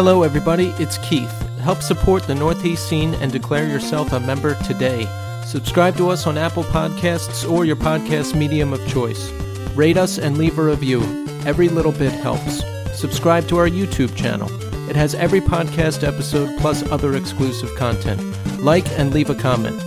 Hello everybody, it's Keith. Help support the Northeast Scene and declare yourself a member today. Subscribe to us on Apple Podcasts or your podcast medium of choice. Rate us and leave a review. Every little bit helps. Subscribe to our YouTube channel. It has every podcast episode plus other exclusive content. Like and leave a comment.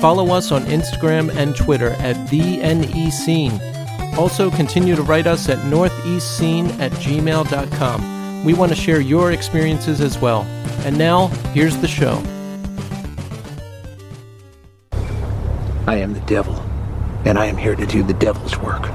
Follow us on Instagram and Twitter at TheNEScene. Also, continue to write us at northeastscene@gmail.com. We want to share your experiences as well. And now, here's the show. I am the devil, and I am here to do the devil's work.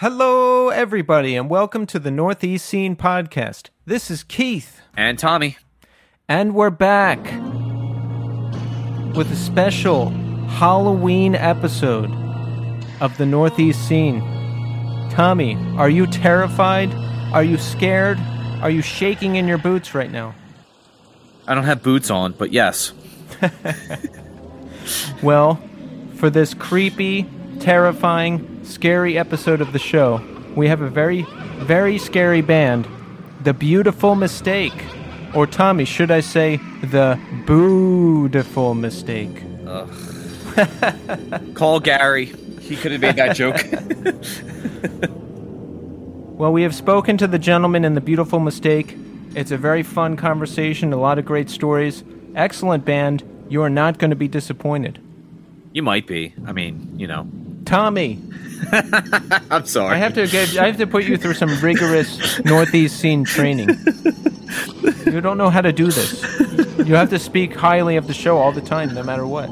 Hello, everybody, and welcome to the Northeast Scene Podcast. This is Keith. And Tommy. And we're back with a special Halloween episode of the Northeast Scene. Tommy, are you terrified? Are you scared? Are you shaking in your boots right now? I don't have boots on, but yes. Well, for this creepy, terrifying, scary episode of the show, we have a very, very scary band, The Beautiful Mistake, or Tommy, should I say, The Bootiful Mistake. Ugh. Call Gary. He could have made that joke. Well, we have spoken to the gentleman in The Beautiful Mistake. It's a very fun conversation, a lot of great stories. Excellent band. You are not going to be disappointed. You might be. I mean, you know. Tommy. I'm sorry. I have to put you through some rigorous Northeast Scene training. You don't know how to do this. You have to speak highly of the show all the time, no matter what.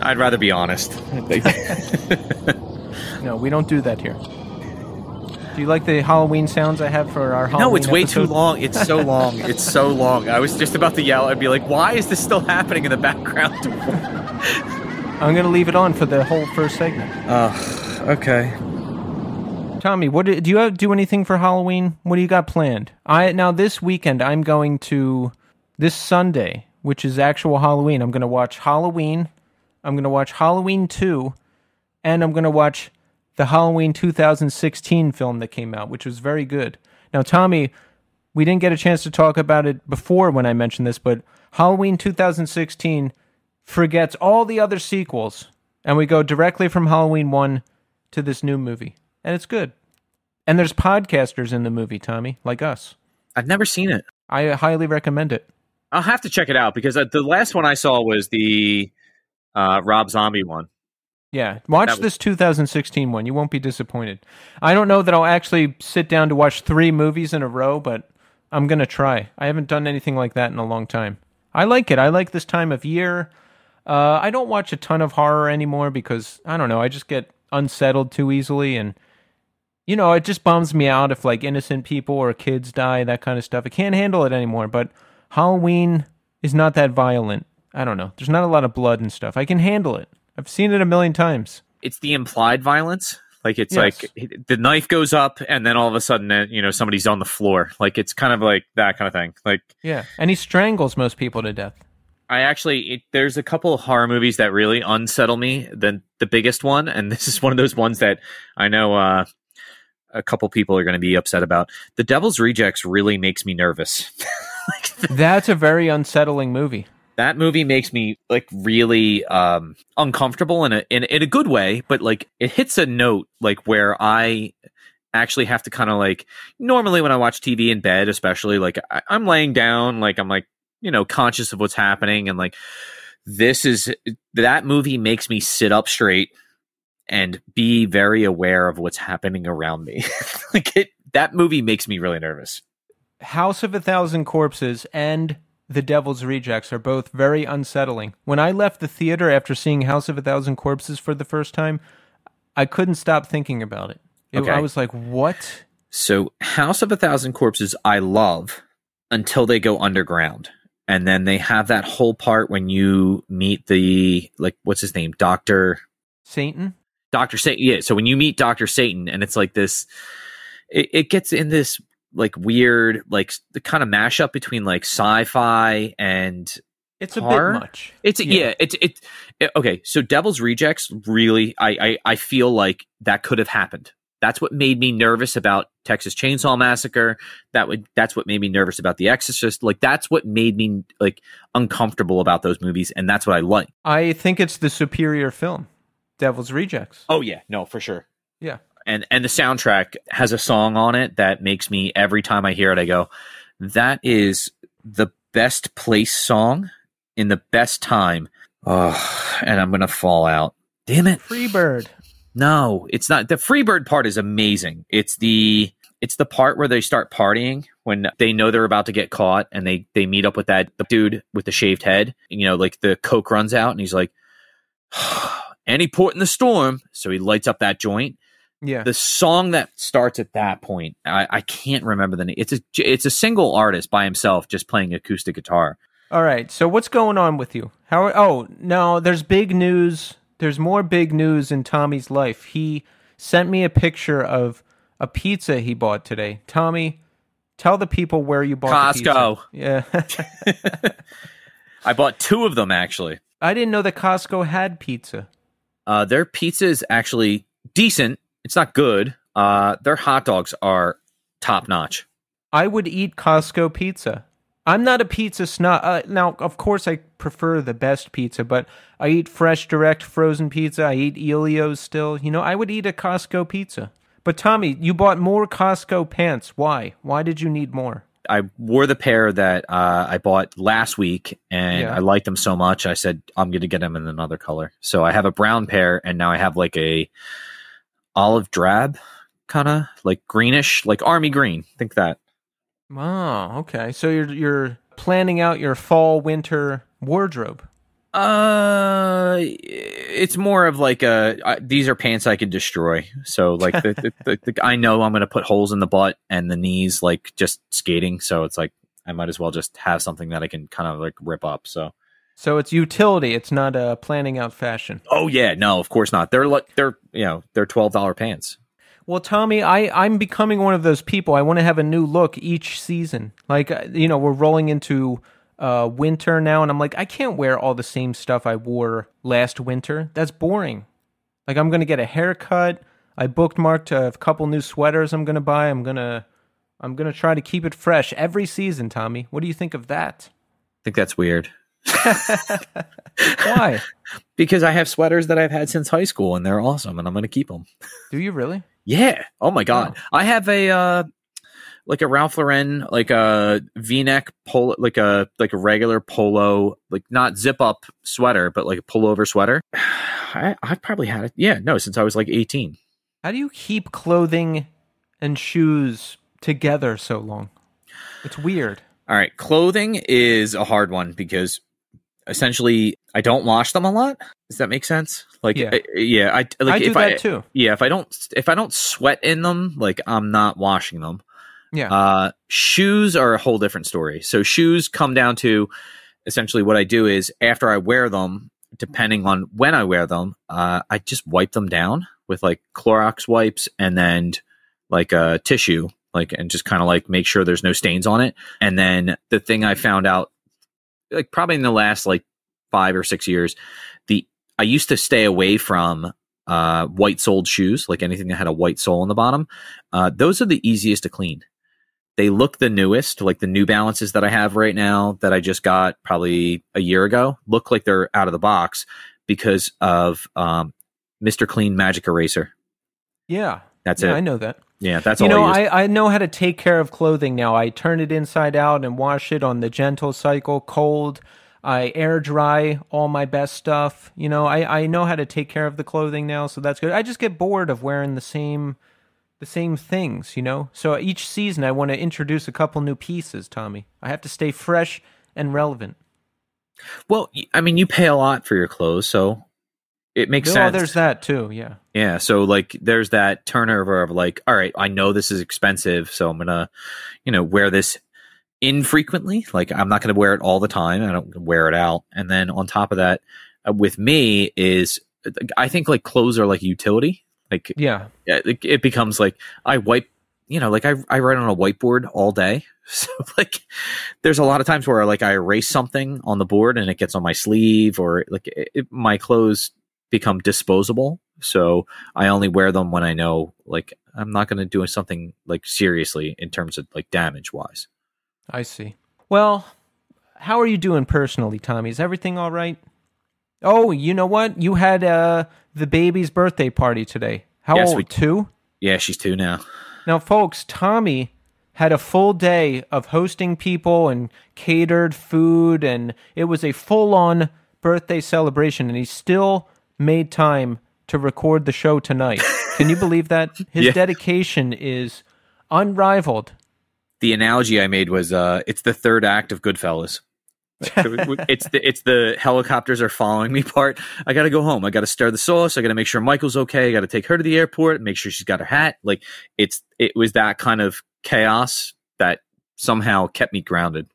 I'd rather be honest. No, we don't do that here. Do you like the Halloween sounds I have for our Halloween? No, it's way episode? Too long. It's so long. It's so long. I was just about to yell. I'd be like, why is this still happening in the background? I'm going to leave it on for the whole first segment. Okay. Tommy, what do you do anything for Halloween? What do you got planned? Now, this weekend, I'm going to, this Sunday, which is actual Halloween, I'm going to watch Halloween. I'm going to watch Halloween 2, and I'm going to watch the Halloween 2016 film that came out, which was very good. Now, Tommy, we didn't get a chance to talk about it before when I mentioned this, but Halloween 2016 forgets all the other sequels, and we go directly from Halloween 1 to this new movie. And it's good. And there's podcasters in the movie, Tommy, like us. I've never seen it. I highly recommend it. I'll have to check it out, because the last one I saw was the Rob Zombie one. Yeah, this 2016 one. You won't be disappointed. I don't know that I'll actually sit down to watch three movies in a row, but I'm going to try. I haven't done anything like that in a long time. I like it. I like this time of year. I don't watch a ton of horror anymore because, I don't know, I just get unsettled too easily, and, you know, it just bums me out if, like, innocent people or kids die, that kind of stuff. I can't handle it anymore, but Halloween is not that violent. I don't know. There's not a lot of blood and stuff. I can handle it. I've seen it a million times. It's the implied violence. Like, it's yes. Like, the knife goes up, and then all of a sudden, you know, somebody's on the floor. Like, it's kind of like that kind of thing. Like, yeah, and he strangles most people to death. There's a couple of horror movies that really unsettle me, then the biggest one, and this is one of those ones that I know a couple people are going to be upset about. The Devil's Rejects really makes me nervous. That's a very unsettling movie. That movie makes me, like, really uncomfortable in a good way, but, like, it hits a note, like, where I actually have to kind of, like, normally when I watch TV in bed, especially, like, I'm laying down, like, I'm, like, you know, conscious of what's happening, and like that movie makes me sit up straight and be very aware of what's happening around me. Like that movie makes me really nervous. House of a Thousand Corpses and The Devil's Rejects are both very unsettling. When I left the theater after seeing House of a Thousand Corpses for the first time, I couldn't stop thinking about it. Okay. I was like, what? So House of a Thousand Corpses, I love until they go underground. And then they have that whole part when you meet the, like, what's his name? Dr. Satan? Dr. Satan. Yeah. So when you meet Dr. Satan, and it's like this, it gets in this like weird, like the kind of mashup between like sci-fi and it's horror. A bit much. It's okay. So Devil's Rejects, really, I feel like that could have happened. That's what made me nervous about Texas Chainsaw Massacre. That's what made me nervous about The Exorcist. Like, that's what made me like uncomfortable about those movies, and that's what I like. I think it's the superior film, Devil's Rejects. Oh yeah, no, for sure. Yeah, and the soundtrack has a song on it that makes me, every time I hear it, I go, "That is the best place song in the best time." Oh, and I'm gonna fall out. Damn it, Freebird. No, it's not. The Freebird part is amazing. It's the part where they start partying when they know they're about to get caught, and they meet up with that dude with the shaved head. And, you know, like the coke runs out, and he's like, "Any port in the storm." So he lights up that joint. Yeah, the song that starts at that point, I can't remember the name. It's a single artist by himself, just playing acoustic guitar. All right. So what's going on with you? Oh no, there's big news. There's more big news in Tommy's life. He sent me a picture of a pizza he bought today. Tommy, tell the people where you bought Costco. The pizza. Yeah. I bought two of them, actually. I didn't know that Costco had pizza. Their pizza is actually decent. It's not good. Their hot dogs are top-notch. I would eat Costco pizza. I'm not a pizza snob. Now, of course, I prefer the best pizza, but I eat fresh, direct, frozen pizza. I eat Elio's still. You know, I would eat a Costco pizza. But Tommy, you bought more Costco pants. Why? Why did you need more? I wore the pair that I bought last week, and I liked them so much, I said, I'm going to get them in another color. So I have a brown pair, and now I have like a olive drab, kind of like greenish, like army green. Think that. Wow, okay. So you're planning out your fall winter wardrobe. It's more of like these are pants I can destroy. So like I know I'm going to put holes in the butt and the knees, like just skating. So it's like I might as well just have something that I can kind of like rip up. So it's utility. It's not planning out fashion. Oh yeah, no, of course not. They're $12 pants. Well, Tommy, I'm becoming one of those people. I want to have a new look each season. Like, you know, we're rolling into winter now, and I'm like, I can't wear all the same stuff I wore last winter. That's boring. Like, I'm going to get a haircut. I bookmarked a couple new sweaters I'm going to buy. I'm going to try to keep it fresh every season, Tommy. What do you think of that? I think that's weird. Why? Because I have sweaters that I've had since high school, and they're awesome, and I'm going to keep them. Do you really? Yeah. Oh my God. Oh. I have a like a Ralph Lauren, like a V-neck polo, like a regular polo, like not zip up sweater, but like a pullover sweater. I've probably had it. Yeah, no, since I was like 18. How do you keep clothing and shoes together so long? It's weird. All right, clothing is a hard one because essentially I don't wash them a lot. Does that make sense? Like, yeah, I do that too. Yeah, if I don't sweat in them, like I'm not washing them. Yeah. Shoes are a whole different story. So shoes come down to essentially what I do is after I wear them, depending on when I wear them, I just wipe them down with like Clorox wipes and then like a tissue, like, and just kind of like make sure there's no stains on it. And then the thing I found out, like probably in the last like 5 or 6 years, I used to stay away from white-soled shoes, like anything that had a white sole on the bottom. Those are the easiest to clean. They look the newest, like the New Balances that I have right now that I just got probably a year ago, look like they're out of the box because of Mr. Clean Magic Eraser. Yeah. That's it. I know that. Yeah, that's all. You know, I know how to take care of clothing now. I turn it inside out and wash it on the gentle cycle, cold. I air dry all my best stuff. You know, I know how to take care of the clothing now, so that's good. I just get bored of wearing the same things, you know? So each season I want to introduce a couple new pieces, Tommy. I have to stay fresh and relevant. Well, I mean, you pay a lot for your clothes, so it makes sense. Oh, there's that too, yeah. Yeah, so like there's that turnover of like, all right, I know this is expensive, so I'm going to, you know, wear this infrequently. Like I'm not going to wear it all the time. I don't wear it out. And then on top of that, with me is I think like clothes are like utility. Like, yeah, it becomes like I wipe, you know, like I write on a whiteboard all day. So like there's a lot of times where like I erase something on the board and it gets on my sleeve, or like my clothes become disposable. So I only wear them when I know like I'm not going to do something like seriously in terms of like damage wise. I see. Well, how are you doing personally, Tommy? Is everything all right? Oh, you know what? You had the baby's birthday party today. How old? Two? Yeah, she's two now. Now, folks, Tommy had a full day of hosting people and catered food, and it was a full-on birthday celebration, and he still made time to record the show tonight. Can you believe that? His dedication is unrivaled. The analogy I made was it's the third act of Goodfellas. It's the helicopters are following me part. I got to go home. I got to stir the sauce. I got to make sure Michael's okay. I got to take her to the airport, make sure she's got her hat. Like it was that kind of chaos that somehow kept me grounded.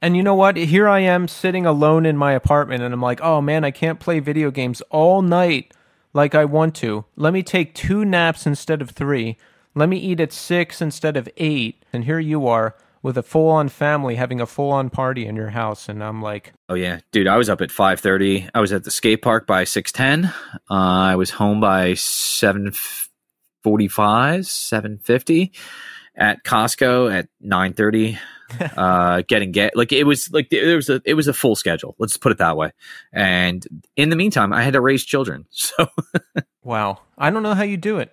And you know what? Here I am sitting alone in my apartment and I'm like, oh man, I can't play video games all night like I want to. Let me take 2 naps instead of 3. Let me eat at 6 instead of 8. And here you are, with a full-on family having a full-on party in your house. And I'm like, oh yeah, dude, I was up at 5:30. I was at the skate park by 6:10. I was home by 7:45, 7:50, at Costco at 9:30. It was a full schedule. Let's put it that way. And in the meantime, I had to raise children. So wow, I don't know how you do it.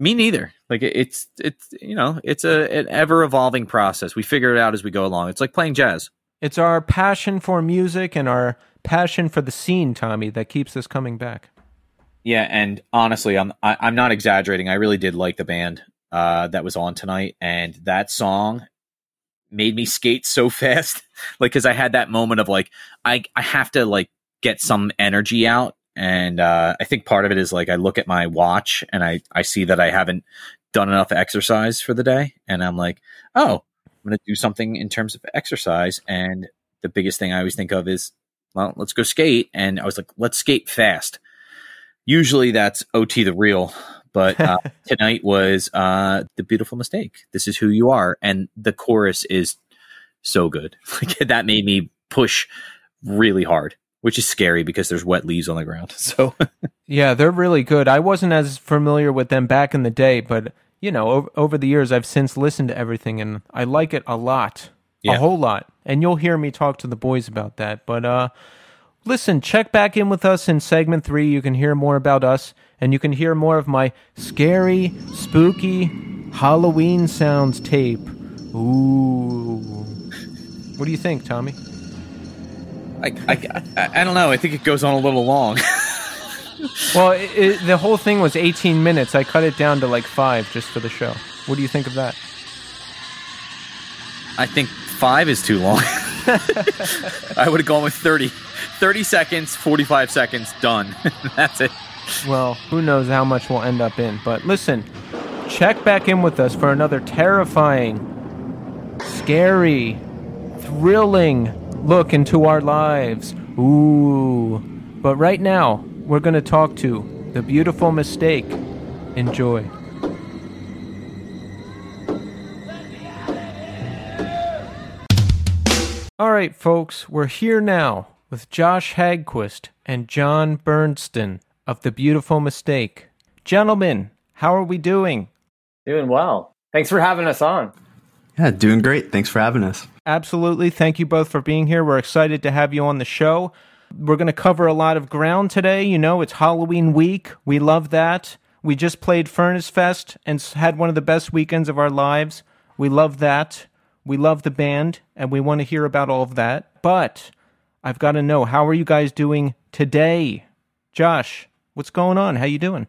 Me neither. Like it's an ever evolving process. We figure it out as we go along. It's like playing jazz. It's our passion for music and our passion for the scene, Tommy, that keeps us coming back. Yeah, and honestly, I'm not exaggerating. I really did like the band that was on tonight, and that song made me skate so fast, like because I had that moment of like I have to like get some energy out. And I think part of it is like I look at my watch and I see that I haven't done enough exercise for the day. And I'm like, oh, I'm going to do something in terms of exercise. And the biggest thing I always think of is, well, let's go skate. And I was like, let's skate fast. Usually that's OT the Real. But tonight was The Beautiful Mistake. This Is Who You Are. And the chorus is so good. Like that made me push really hard, which is scary because there's wet leaves on the ground. So yeah, they're really good. I wasn't as familiar with them back in the day, but you know, over the years, I've since listened to everything and I like it a lot, a whole lot. And you'll hear me talk to the boys about that. But listen, check back in with us in segment 3. You can hear more about us and you can hear more of my scary, spooky Halloween sounds tape. Ooh. What do you think, Tommy? I don't know. I think it goes on a little long. Well, the whole thing was 18 minutes. I cut it down to like 5 just for the show. What do you think of that? I think 5 is too long. I would have gone with 30. 30 seconds, 45 seconds, done. That's it. Well, who knows how much we'll end up in. But listen, check back in with us for another terrifying, scary, thrilling look into our lives. Ooh. But right now, we're going to talk to The Beautiful Mistake. Enjoy. All right, folks, we're here now with Josh Hagquist and Jon Berndtson of The Beautiful Mistake. Gentlemen, how are we doing? Doing well. Thanks for having us on. Yeah, doing great. Thanks for having us. Absolutely. Thank you both for being here. We're excited to have you on the show. We're going to cover a lot of ground today. You know, it's Halloween week. We love that. We just played Furnace Fest and had one of the best weekends of our lives. We love that. We love the band, and we want to hear about all of that. But I've got to know, how are you guys doing today? Josh, what's going on? How you doing?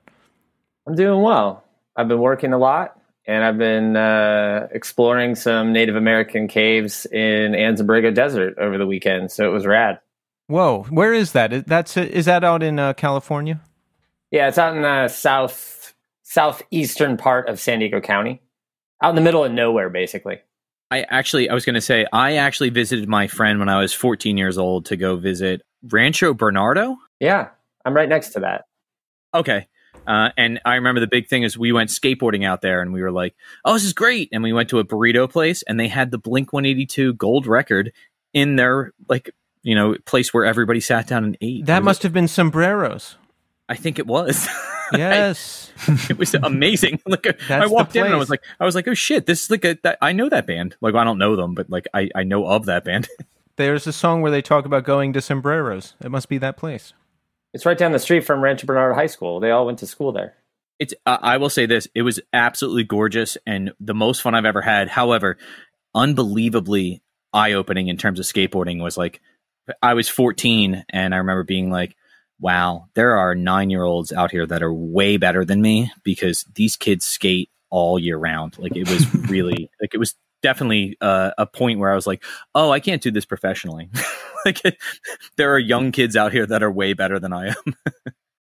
I'm doing well. I've been working a lot. And I've been exploring some Native American caves in Anzabrego Desert over the weekend, so it was rad. Whoa, where is that? Is that out in California? Yeah, it's out in the southeastern part of San Diego County, out in the middle of nowhere, basically. I actually visited my friend when I was 14 years old to go visit Rancho Bernardo. Yeah, I'm right next to that. Okay. And I remember the big thing is we went skateboarding out there and we were like, oh, this is great. And we went to a burrito place and they had the Blink-182 gold record in their, like, you know, place where everybody sat down and ate. That must have been Sombreros. I think it was. Yes. It was amazing. Like, I walked in and I was like, oh shit, this is like I know that band. Like, I don't know them, but like, I know of that band. There's a song where they talk about going to Sombreros. It must be that place. It's right down the street from Rancho Bernardo High School. They all went to school there. It's. I will say this. It was absolutely gorgeous and the most fun I've ever had. However, unbelievably eye-opening in terms of skateboarding was like, I was 14 and I remember being like, wow, there are 9-year-olds out here that are way better than me because these kids skate all year round. Like it was really, like it was definitely a point where I was like, oh, I can't do this professionally. Like there are young kids out here that are way better than I am.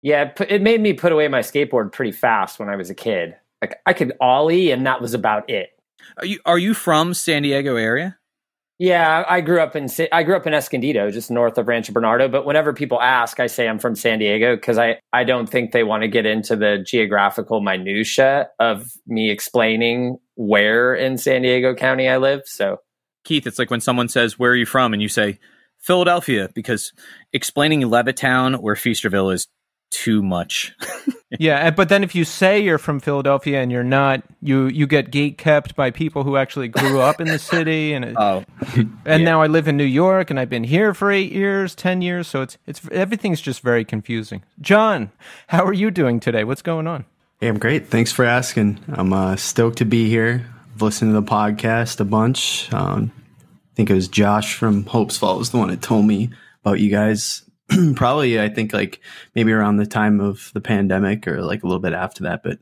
Yeah, it made me put away my skateboard pretty fast when I was a kid. Like I could ollie and that was about it. Are you from San Diego area? Yeah, I grew up in Escondido, just north of Rancho Bernardo. But whenever people ask, I say I'm from San Diego because I don't think they want to get into the geographical minutia of me explaining where in San Diego County I live. So, Keith, it's like when someone says, "Where are you from?" and you say Philadelphia, because explaining Levittown or Feasterville is too much. Yeah, but then if you say you're from Philadelphia and you're not, you get gatekept by people who actually grew up in the city. And now I live in New York and I've been here for 10 years. So it's everything's just very confusing. John, how are you doing today? What's going on? Hey, I'm great. Thanks for asking. I'm stoked to be here. I've listened to the podcast a bunch. I think it was Josh from Hopesfall was the one that told me about you guys. Probably, I think, like, maybe around the time of the pandemic or, like, a little bit after that, but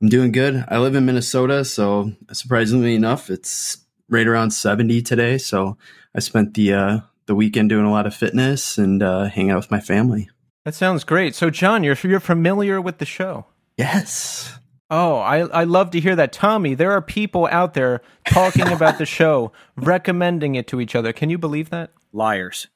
I'm doing good. I live in Minnesota, so surprisingly enough, it's right around 70 today, so I spent the weekend doing a lot of fitness and hanging out with my family. That sounds great. So, John, you're familiar with the show? Yes. Oh, I love to hear that. Tommy, there are people out there talking about the show, recommending it to each other. Can you believe that? Liars.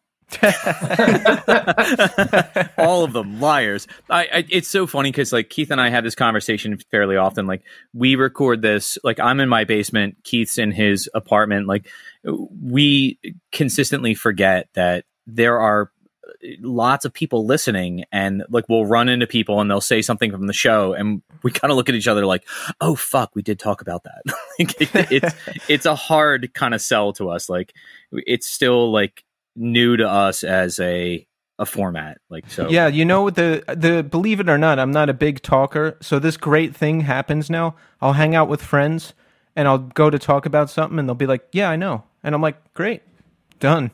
All of them liars. It's so funny because like Keith and I have this conversation fairly often. Like we record this, like I'm in my basement, Keith's in his apartment. Like we consistently forget that there are lots of people listening, and like we'll run into people and they'll say something from the show and we kind of look at each other like, oh fuck, we did talk about that. Like, it's a hard kind of sell to us. Like it's still like new to us as a format, like, so yeah, you know, the believe it or not, I'm not a big talker, so this great thing happens now. I'll hang out with friends and I'll go to talk about something and they'll be like, yeah, I know, and I'm like, great, done.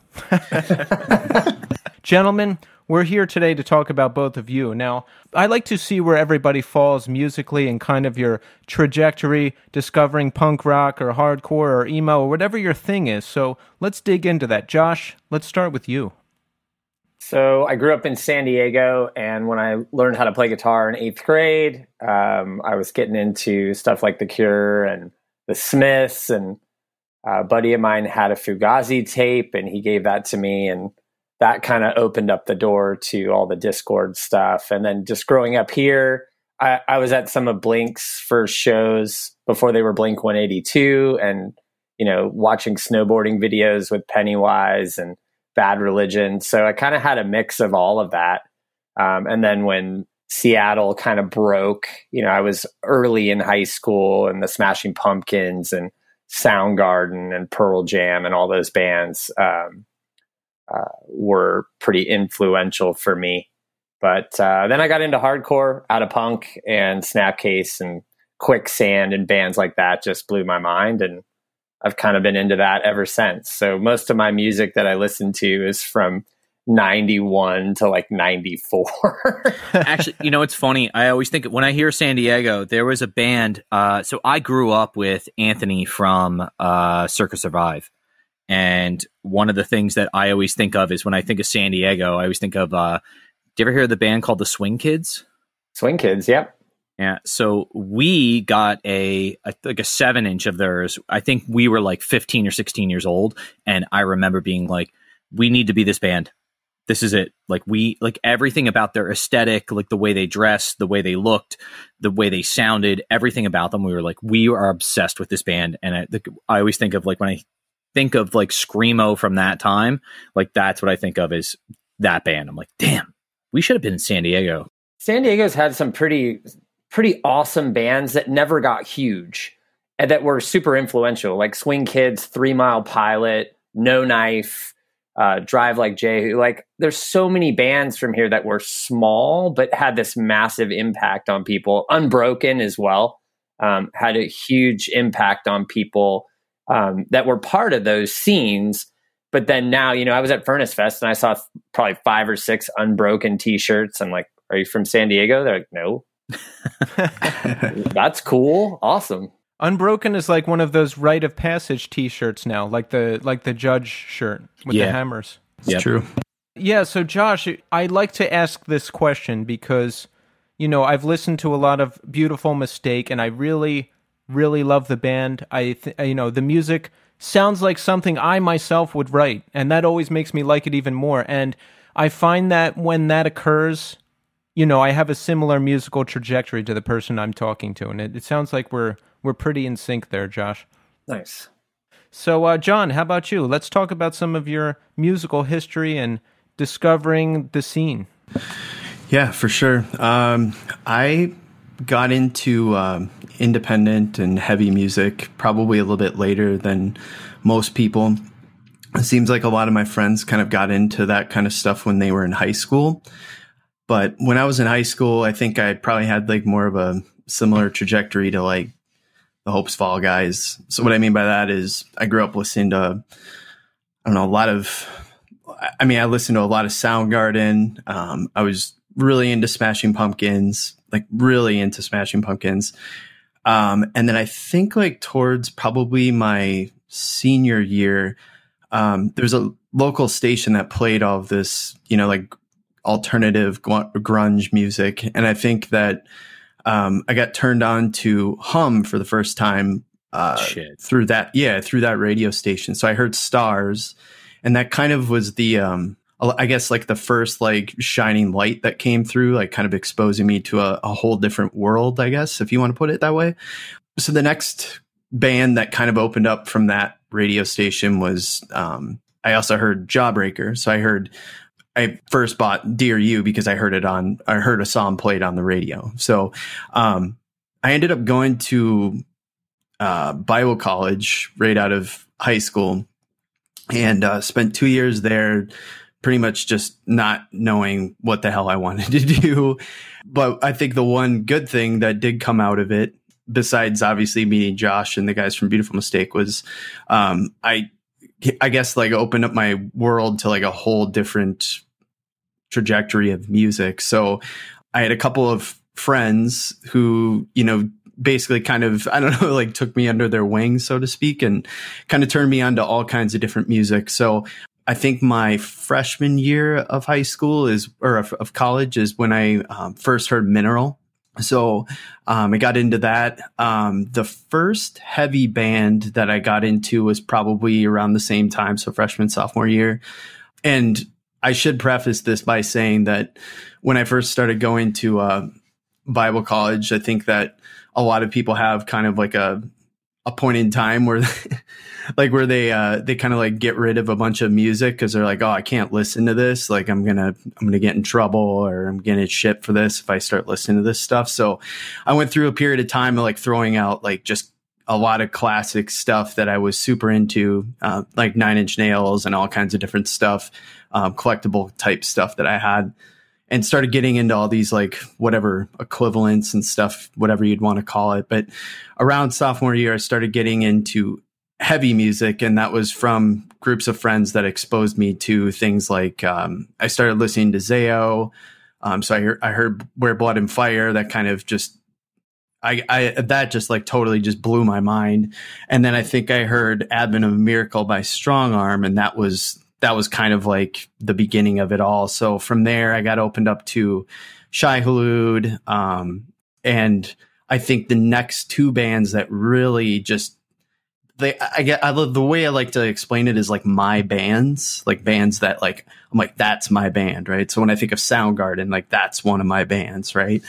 Gentlemen, we're here today to talk about both of you. Now, I like to see where everybody falls musically and kind of your trajectory, discovering punk rock or hardcore or emo or whatever your thing is. So let's dig into that. Josh, let's start with you. So I grew up in San Diego, and when I learned how to play guitar in 8th grade, I was getting into stuff like The Cure and The Smiths, and a buddy of mine had a Fugazi tape, and he gave that to me, and that kind of opened up the door to all the Discord stuff. And then just growing up here, I was at some of Blink's first shows before they were Blink-182, and, you know, watching snowboarding videos with Pennywise and Bad Religion. So I kind of had a mix of all of that. And then when Seattle kind of broke, you know, I was early in high school, and the Smashing Pumpkins and Soundgarden and Pearl Jam and all those bands, were pretty influential for me. But then I got into hardcore out of punk, and Snapcase and Quicksand and bands like that just blew my mind, and I've kind of been into that ever since. So most of my music that I listen to is from 91 to like 94. Actually, you know, it's funny, I always think when I hear San Diego, there was a band, so I grew up with Anthony from Circa Survive. And one of the things that I always think of is when I think of San Diego, I always think of, do you ever hear the band called the Swing Kids? Swing Kids, yep. Yeah. So we got a 7-inch of theirs. I think we were like 15 or 16 years old. And I remember being like, we need to be this band this is it. Like, we, like, everything about their aesthetic, like the way they dressed, the way they looked, the way they sounded, everything about them, we were like, we are obsessed with this band. And I always think of, like, when I think of, like, Screamo from that time, like, that's what I think of is that band. I'm like, damn, we should have been in San Diego. San Diego's had some pretty awesome bands that never got huge and that were super influential, like Swing Kids, 3 Mile Pilot, No Knife, Drive Like Jay. Like, there's so many bands from here that were small but had this massive impact on people. Unbroken as well had a huge impact on people that were part of those scenes. But then now, you know, I was at Furnace Fest and I saw probably 5 or 6 Unbroken t-shirts. I'm like, are you from San Diego? They're like, no. That's cool. Awesome. Unbroken is like one of those rite of passage t-shirts now, like the judge shirt with the hammers. It's true. Yeah. So Josh, I like to ask this question because, you know, I've listened to a lot of Beautiful Mistake and I really, really love the band. You know, the music sounds like something I myself would write, and that always makes me like it even more. And I find that when that occurs, you know, I have a similar musical trajectory to the person I'm talking to, and it sounds like we're pretty in sync there, Josh. Nice. So, John, how about you? Let's talk about some of your musical history and discovering the scene. Yeah, for sure. I got into independent and heavy music probably a little bit later than most people. It seems like a lot of my friends kind of got into that kind of stuff when they were in high school. But when I was in high school, I think I probably had like more of a similar trajectory to like the Hopesfall guys. So what I mean by that is I grew up listening to, I listened to a lot of Soundgarden. I was really into Smashing Pumpkins, and then I think like towards probably my senior year, there's a local station that played all of this, you know, like alternative grunge music. And I think that I got turned on to Hum for the first time through that radio station. So I heard Stars, and that kind of was the, I guess like the first like shining light that came through, like kind of exposing me to a whole different world, I guess, if you want to put it that way. So the next band that kind of opened up from that radio station was, I also heard Jawbreaker. So I first bought Dear You because I heard a song played on the radio. So I ended up going to Bible college right out of high school and spent 2 years there, pretty much just not knowing what the hell I wanted to do. But I think the one good thing that did come out of it, besides obviously meeting Josh and the guys from Beautiful Mistake, was I guess like opened up my world to like a whole different trajectory of music. So I had a couple of friends who, you know, basically kind of, took me under their wing, so to speak, and kind of turned me on to all kinds of different music. So I think my freshman year of high school of college is when I first heard Mineral. So I got into that. The first heavy band that I got into was probably around the same time. So freshman, sophomore year. And I should preface this by saying that when I first started going to Bible college, I think that a lot of people have kind of like a point in time where they kind of like get rid of a bunch of music because they're like, oh, I can't listen to this. Like I'm gonna get in trouble, or I'm getting shit for this if I start listening to this stuff. So I went through a period of time of like throwing out like just a lot of classic stuff that I was super into, like Nine Inch Nails and all kinds of different stuff, collectible type stuff that I had, and started getting into all these like whatever equivalents and stuff, whatever you'd want to call it. But around sophomore year, I started getting into heavy music, and that was from groups of friends that exposed me to things like I started listening to Zao. So I heard Where Blood and Fire. That kind of just totally blew my mind. And then I think I heard Advent of a Miracle by Strongarm, and that was kind of like the beginning of it all. So from there, I got opened up to Shai Hulud, and I think the next two bands that really just I love the way I like to explain it is like my bands, like bands that like, I'm like, that's my band, right? So when I think of Soundgarden, like that's one of my bands, right?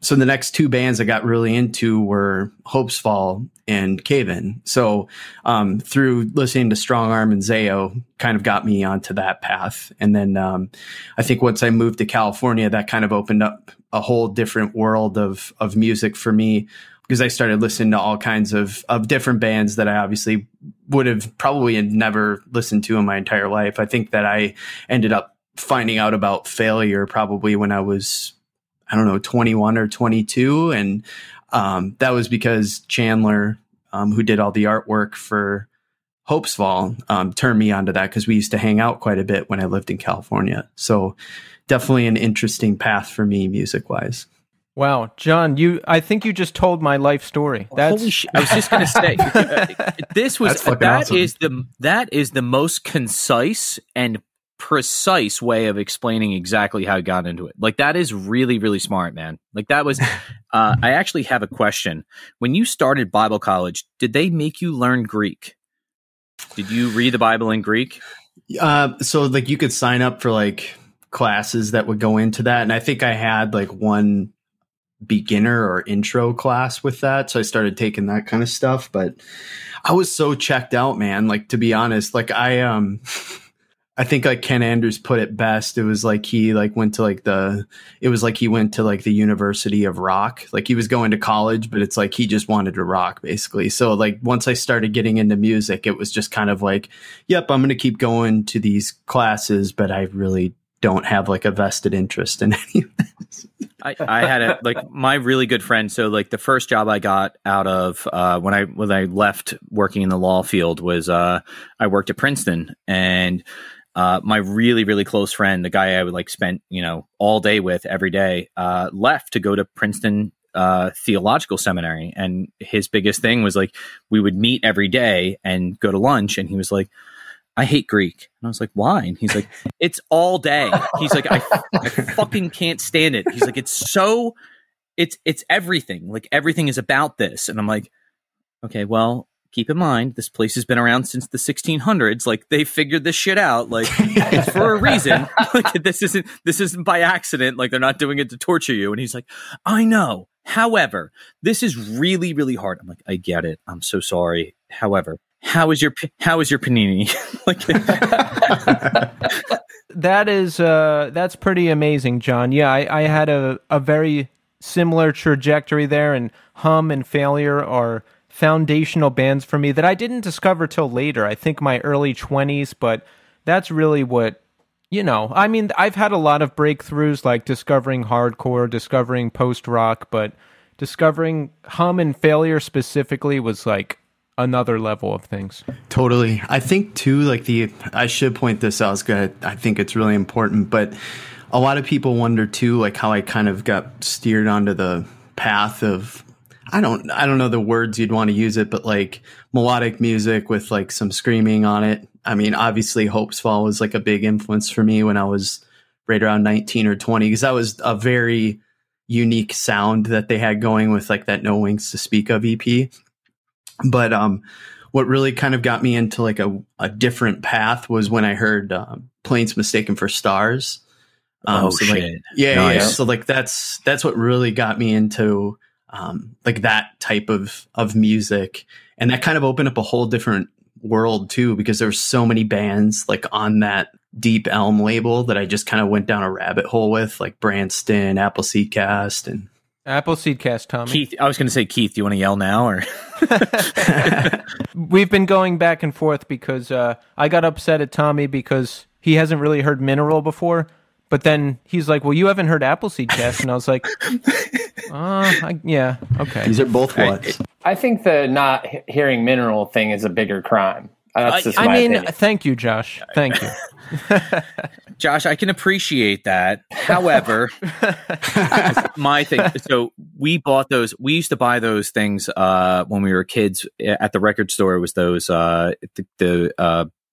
So the next two bands I got really into were Hopesfall and Cave-In. So through listening to Strongarm and Zao kind of got me onto that path. And then I think once I moved to California, that kind of opened up a whole different world of music for me, because I started listening to all kinds of different bands that I obviously would have probably never listened to in my entire life. I think that I ended up finding out about Failure probably when I was, 21 or 22. And that was because Chandler, who did all the artwork for Hopesfall, turned me onto that, because we used to hang out quite a bit when I lived in California. So definitely an interesting path for me music-wise. Wow, John, I think you just told my life story. I was just going to say that is the most concise and precise way of explaining exactly how I got into it. Like, that is really, really smart, man. Like, that was I actually have a question. When you started Bible college, did they make you learn Greek? Did you read the Bible in Greek? So like you could sign up for like classes that would go into that, and I think I had like one beginner or intro class with that, so I started taking that kind of stuff. But I was so checked out, man. Like, to be honest, like I think like Ken Anders put it best. It was like he went to the University of Rock. Like, he was going to college, but it's like he just wanted to rock, basically. So like once I started getting into music, it was just kind of like, yep, I'm going to keep going to these classes, but I really don't have like a vested interest in any of this. I had my really good friend. So like the first job I got out of when I left working in the law field was I worked at Princeton, and my really, really close friend, the guy I would like spent, all day with every day, left to go to Princeton Theological Seminary. And his biggest thing was like, we would meet every day and go to lunch. And he was like, I hate Greek. And I was like, why? And he's like, it's all day. He's like, I fucking can't stand it. He's like, it's everything. Like, everything is about this. And I'm like, okay, well, keep in mind, this place has been around since the 1600s. Like, they figured this shit out. Like, it's for a reason. Like, this isn't by accident. Like, they're not doing it to torture you. And he's like, I know. However, this is really, really hard. I'm like, I get it. I'm so sorry. However, how is your panini? Like, that's pretty amazing, John. Yeah, I had a very similar trajectory there, and Hum and Failure are foundational bands for me that I didn't discover till later. I think my early 20s, but that's really what, I mean, I've had a lot of breakthroughs, like discovering hardcore, discovering post-rock, but discovering Hum and Failure specifically was like another level of things. Totally. I think too, like I should point this out. I think it's really important, but a lot of people wonder too, like how I kind of got steered onto the path of, I don't know the words you'd want to use it, but like melodic music with like some screaming on it. I mean, obviously Hopesfall was like a big influence for me when I was right around 19 or 20, because that was a very unique sound that they had going with like that No Wings to Speak of EP. But what really kind of got me into like a different path was when I heard Planes Mistaken for Stars. So like that's what really got me into like that type of music, and that kind of opened up a whole different world too, because there were so many bands like on that Deep Elm label that I just kind of went down a rabbit hole with, like Brandston, Appleseed Cast, Tommy. Keith, I was going to say, Keith, do you want to yell now? Or We've been going back and forth because I got upset at Tommy because he hasn't really heard Mineral before. But then he's like, well, you haven't heard Appleseed Cast. And I was like, yeah, okay. These are both ones. I think the not hearing Mineral thing is a bigger crime. That's my opinion. Thank you, Josh. Thank you. Josh, I can appreciate that. However, my thing. So we bought those. We used to buy those things when we were kids at the record store. It was those what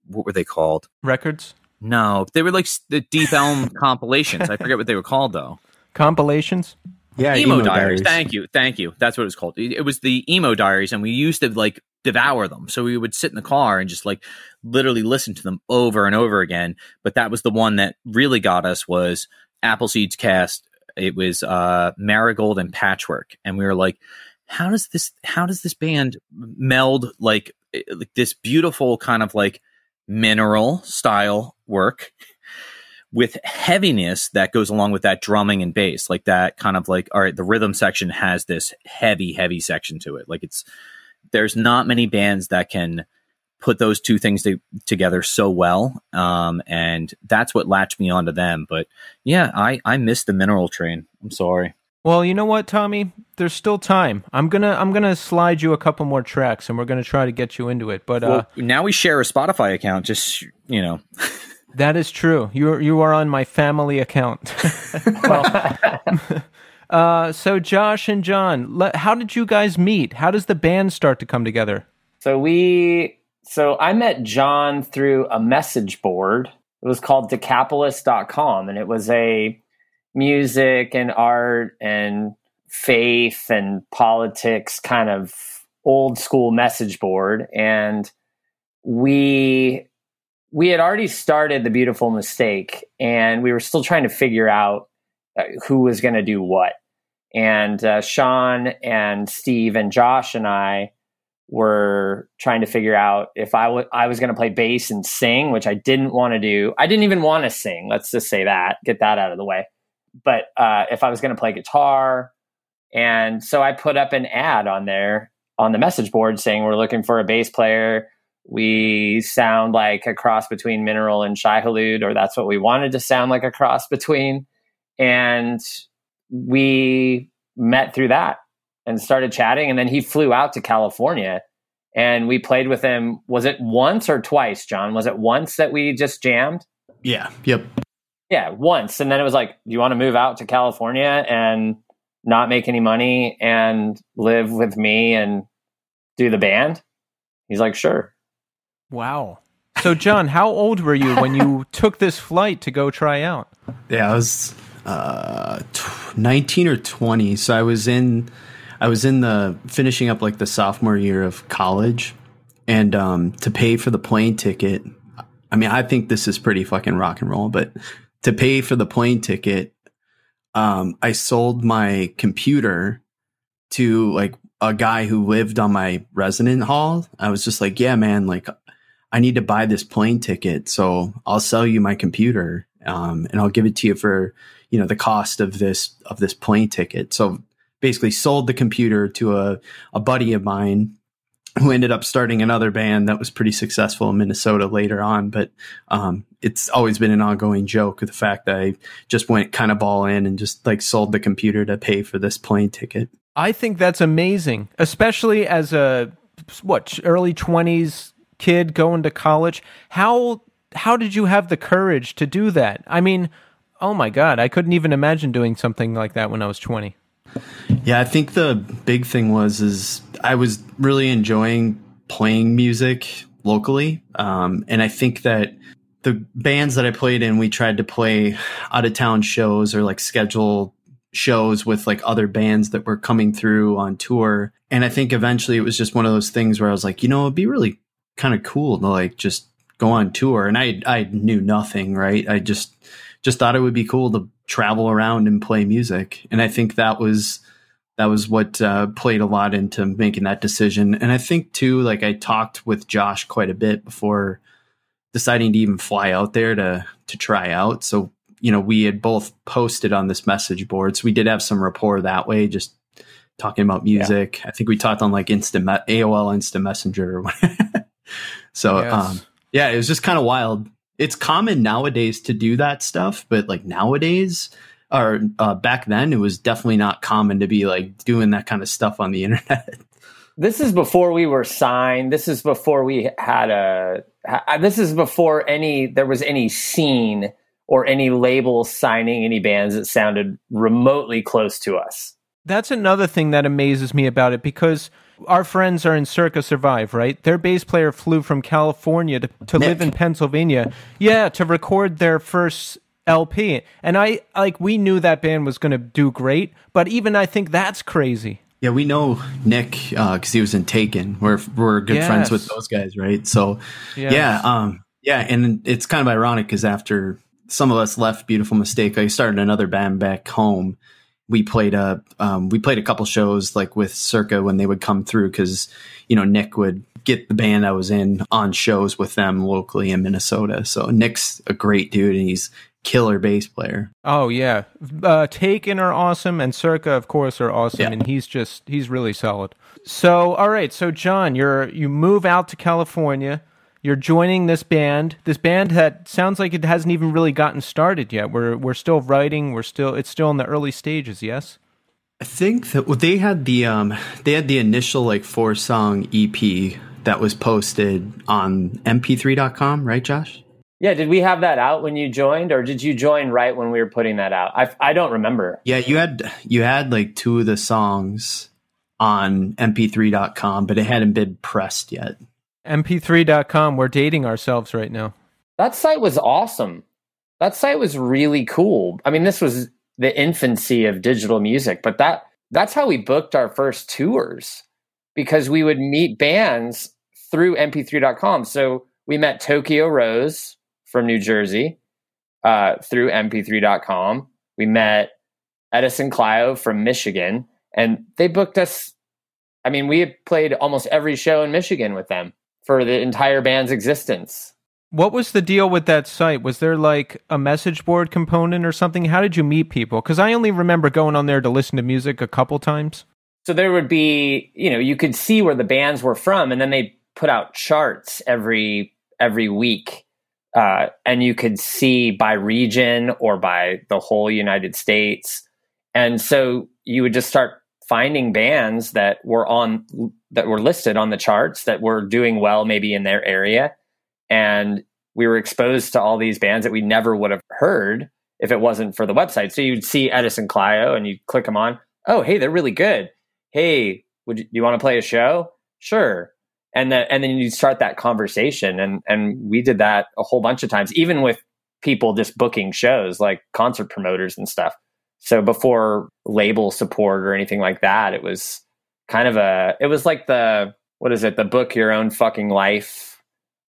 were they called? Records? No, they were like the Deep Elm compilations. I forget what they were called though. Compilations? Yeah, Emo Diaries. Thank you. That's what it was called. It was the Emo Diaries, and we used to like devour them. So we would sit in the car and just like literally listen to them over and over again. But that was the one that really got us, was Appleseed's Cast. It was Marigold and Patchwork. And we were like, how does this band meld like this beautiful kind of like Mineral style work with heaviness that goes along with that drumming and bass, like that kind of like, all right, the rhythm section has this heavy section to it. Like there's not many bands that can put those two things together so well. And that's what latched me onto them. But yeah, I missed the Mineral train. I'm sorry. Well, you know what, Tommy? There's still time. I'm gonna slide you a couple more tracks, and we're gonna try to get you into it. But now we share a Spotify account. Just, you know, that is true. You are on my family account. So Josh and John, how did you guys meet? How does the band start to come together? So I met John through a message board. It was called Decapolis.com, and it was a music and art and faith and politics kind of old school message board. And we had already started The Beautiful Mistake, and we were still trying to figure out who was going to do what. And Sean and Steve and Josh and I were trying to figure out if I was going to play bass and sing, which I didn't want to do. I didn't even want to sing. Let's just say that, get that out of the way. But if I was going to play guitar. And so I put up an ad on there on the message board saying, we're looking for a bass player. We sound like a cross between Mineral and Shai Hulud, or that's what we wanted to sound like, a cross between. And we met through that and started chatting. And then he flew out to California, and we played with him. Was it once or twice, John? Was it once that we just jammed? Yeah. Yep. Yeah, once. And then it was like, do you want to move out to California and not make any money and live with me and do the band? He's like, sure. Wow. So, John, how old were you when you took this flight to go try out? Yeah, I was 19 or 20. So I was in the finishing up like the sophomore year of college, and to pay for the plane ticket. I mean, I think this is pretty fucking rock and roll, but to pay for the plane ticket, I sold my computer to like a guy who lived on my resident hall. I was just like, yeah, man, like I need to buy this plane ticket, so I'll sell you my computer, and I'll give it to you for, you know, the cost of this plane ticket. So basically sold the computer to a buddy of mine who ended up starting another band that was pretty successful in Minnesota later on. But it's always been an ongoing joke with the fact that I just went kind of all in and just like sold the computer to pay for this plane ticket. I think that's amazing, especially as a early 20s kid going to college. How did you have the courage to do that? I mean, oh my God, I couldn't even imagine doing something like that when I was 20. Yeah, I think the big thing was I was really enjoying playing music locally. And I think that the bands that I played in, we tried to play out of town shows or like schedule shows with like other bands that were coming through on tour. And I think eventually it was just one of those things where I was like, you know, it'd be really kind of cool to like just go on tour. And I knew nothing, right? I just thought it would be cool to travel around and play music. And I think that was what played a lot into making that decision. And I think too, like I talked with Josh quite a bit before deciding to even fly out there to try out. So, you know, we had both posted on this message board, so we did have some rapport that way, just talking about music. Yeah. I think we talked on like AOL Instant Messenger or whatever. So yes. Yeah, it was just kind of wild. It's common nowadays to do that stuff, but like nowadays, or back then, it was definitely not common to be like doing that kind of stuff on the internet. This is before we were signed. This is before we had this is before there was any scene or any label signing any bands that sounded remotely close to us. That's another thing that amazes me about it, because our friends are in Circa Survive, right? Their bass player flew from California to live in Pennsylvania. Yeah, to record their first LP. And we knew that band was going to do great, but even I think that's crazy. Yeah, we know Nick because he was in Taken. We're good friends with those guys, right? So, and it's kind of ironic because after some of us left Beautiful Mistake, I started another band back home. We played a couple shows like with Circa when they would come through because, you know, Nick would get the band I was in on shows with them locally in Minnesota. So Nick's a great dude and he's killer bass player. Oh yeah, Taken are awesome and Circa of course are awesome, and he's really solid. So all right, so John, you move out to California. You're joining this band that sounds like it hasn't even really gotten started yet. We're still writing. It's still in the early stages. Yes, I think that they had the initial like 4-song EP that was posted on mp3.com, right, Josh? Yeah, did we have that out when you joined, or did you join right when we were putting that out? I don't remember. Yeah, you had like 2 of the songs on mp3.com, but it hadn't been pressed yet. mp3.com, we're dating ourselves right now. That site was awesome. That site was really cool. I mean, this was the infancy of digital music, but that's how we booked our first tours, because we would meet bands through mp3.com. So we met Tokyo Rose from New Jersey through mp3.com. We met Edison Clio from Michigan, and they booked us. I mean, we had played almost every show in Michigan with them for the entire band's existence. What was the deal with that site? Was there like a message board component or something? How did you meet people? Because I only remember going on there to listen to music a couple times. So there would be, you know, you could see where the bands were from, and then they put out charts every week. And you could see by region or by the whole United States. And so you would just start finding bands that were listed on the charts that were doing well, maybe in their area. And we were exposed to all these bands that we never would have heard if it wasn't for the website. So you'd see Edison Clio and you'd click them on. Oh, hey, they're really good. Hey, do you want to play a show? Sure. And then you start that conversation. And we did that a whole bunch of times, even with people just booking shows like concert promoters and stuff. So before label support or anything like that, it was kind of like the book Your Own Fucking Life.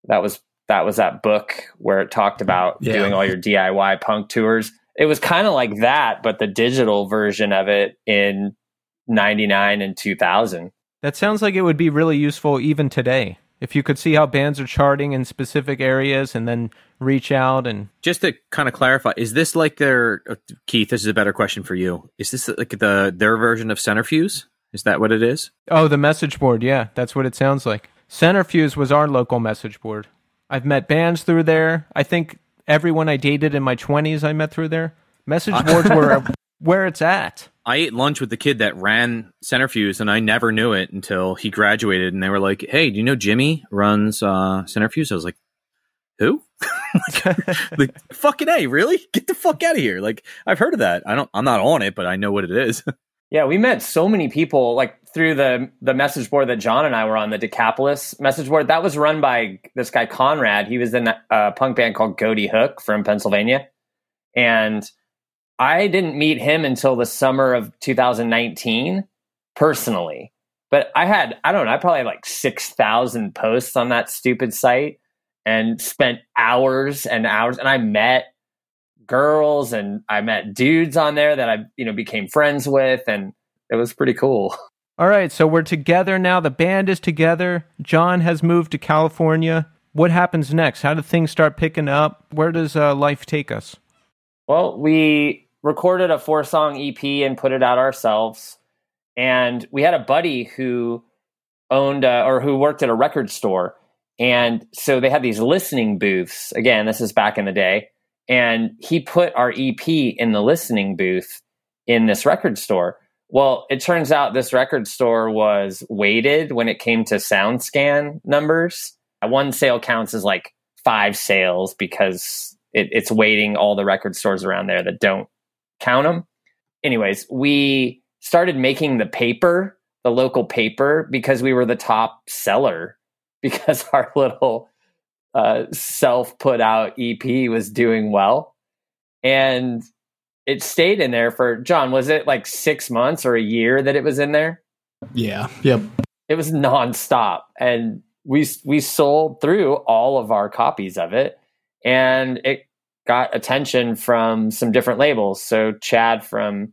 That was that book where it talked about doing all your DIY punk tours. It was kind of like that, but the digital version of it in 99 and 2000. That sounds like it would be really useful even today, if you could see how bands are charting in specific areas and then reach out. And just to kind of clarify, is this like their, Keith, this is a better question for you. Is this like their version of Centerfuse? Is that what it is? Oh, the message board. Yeah, that's what it sounds like. Centerfuse was our local message board. I've met bands through there. I think everyone I dated in my 20s I met through there. Message boards were where it's at. I ate lunch with the kid that ran Centerfuse, and I never knew it until he graduated, and they were like, hey, do you know Jimmy runs Centerfuse? I was like, who? like, fucking A, really? Get the fuck out of here. Like, I've heard of that. I'm not on it, but I know what it is. Yeah, we met so many people like through the message board that John and I were on, the Decapolis message board. That was run by this guy, Conrad. He was in a punk band called Goaty Hook from Pennsylvania. And I didn't meet him until the summer of 2019 personally, but I probably had like 6,000 posts on that stupid site and spent hours and hours. And I met girls and I met dudes on there that I, you know, became friends with, and it was pretty cool. All right. So we're together now. The band is together. John has moved to California. What happens next? How do things start picking up? Where does life take us? Well, we recorded a 4-song EP and put it out ourselves. And we had a buddy who owned who worked at a record store. And so they had these listening booths. Again, this is back in the day. And he put our EP in the listening booth in this record store. Well, it turns out this record store was weighted when it came to sound scan numbers. One sale counts as like 5 sales because it's weighting all the record stores around there that don't count them. Anyways, we started making the local paper, because we were the top seller, because our little self-put out EP was doing well. And it stayed in there for, John, was it like 6 months or a year that it was in there? Yeah. Yep. It was nonstop, and we sold through all of our copies of it, and it got attention from some different labels. So Chad from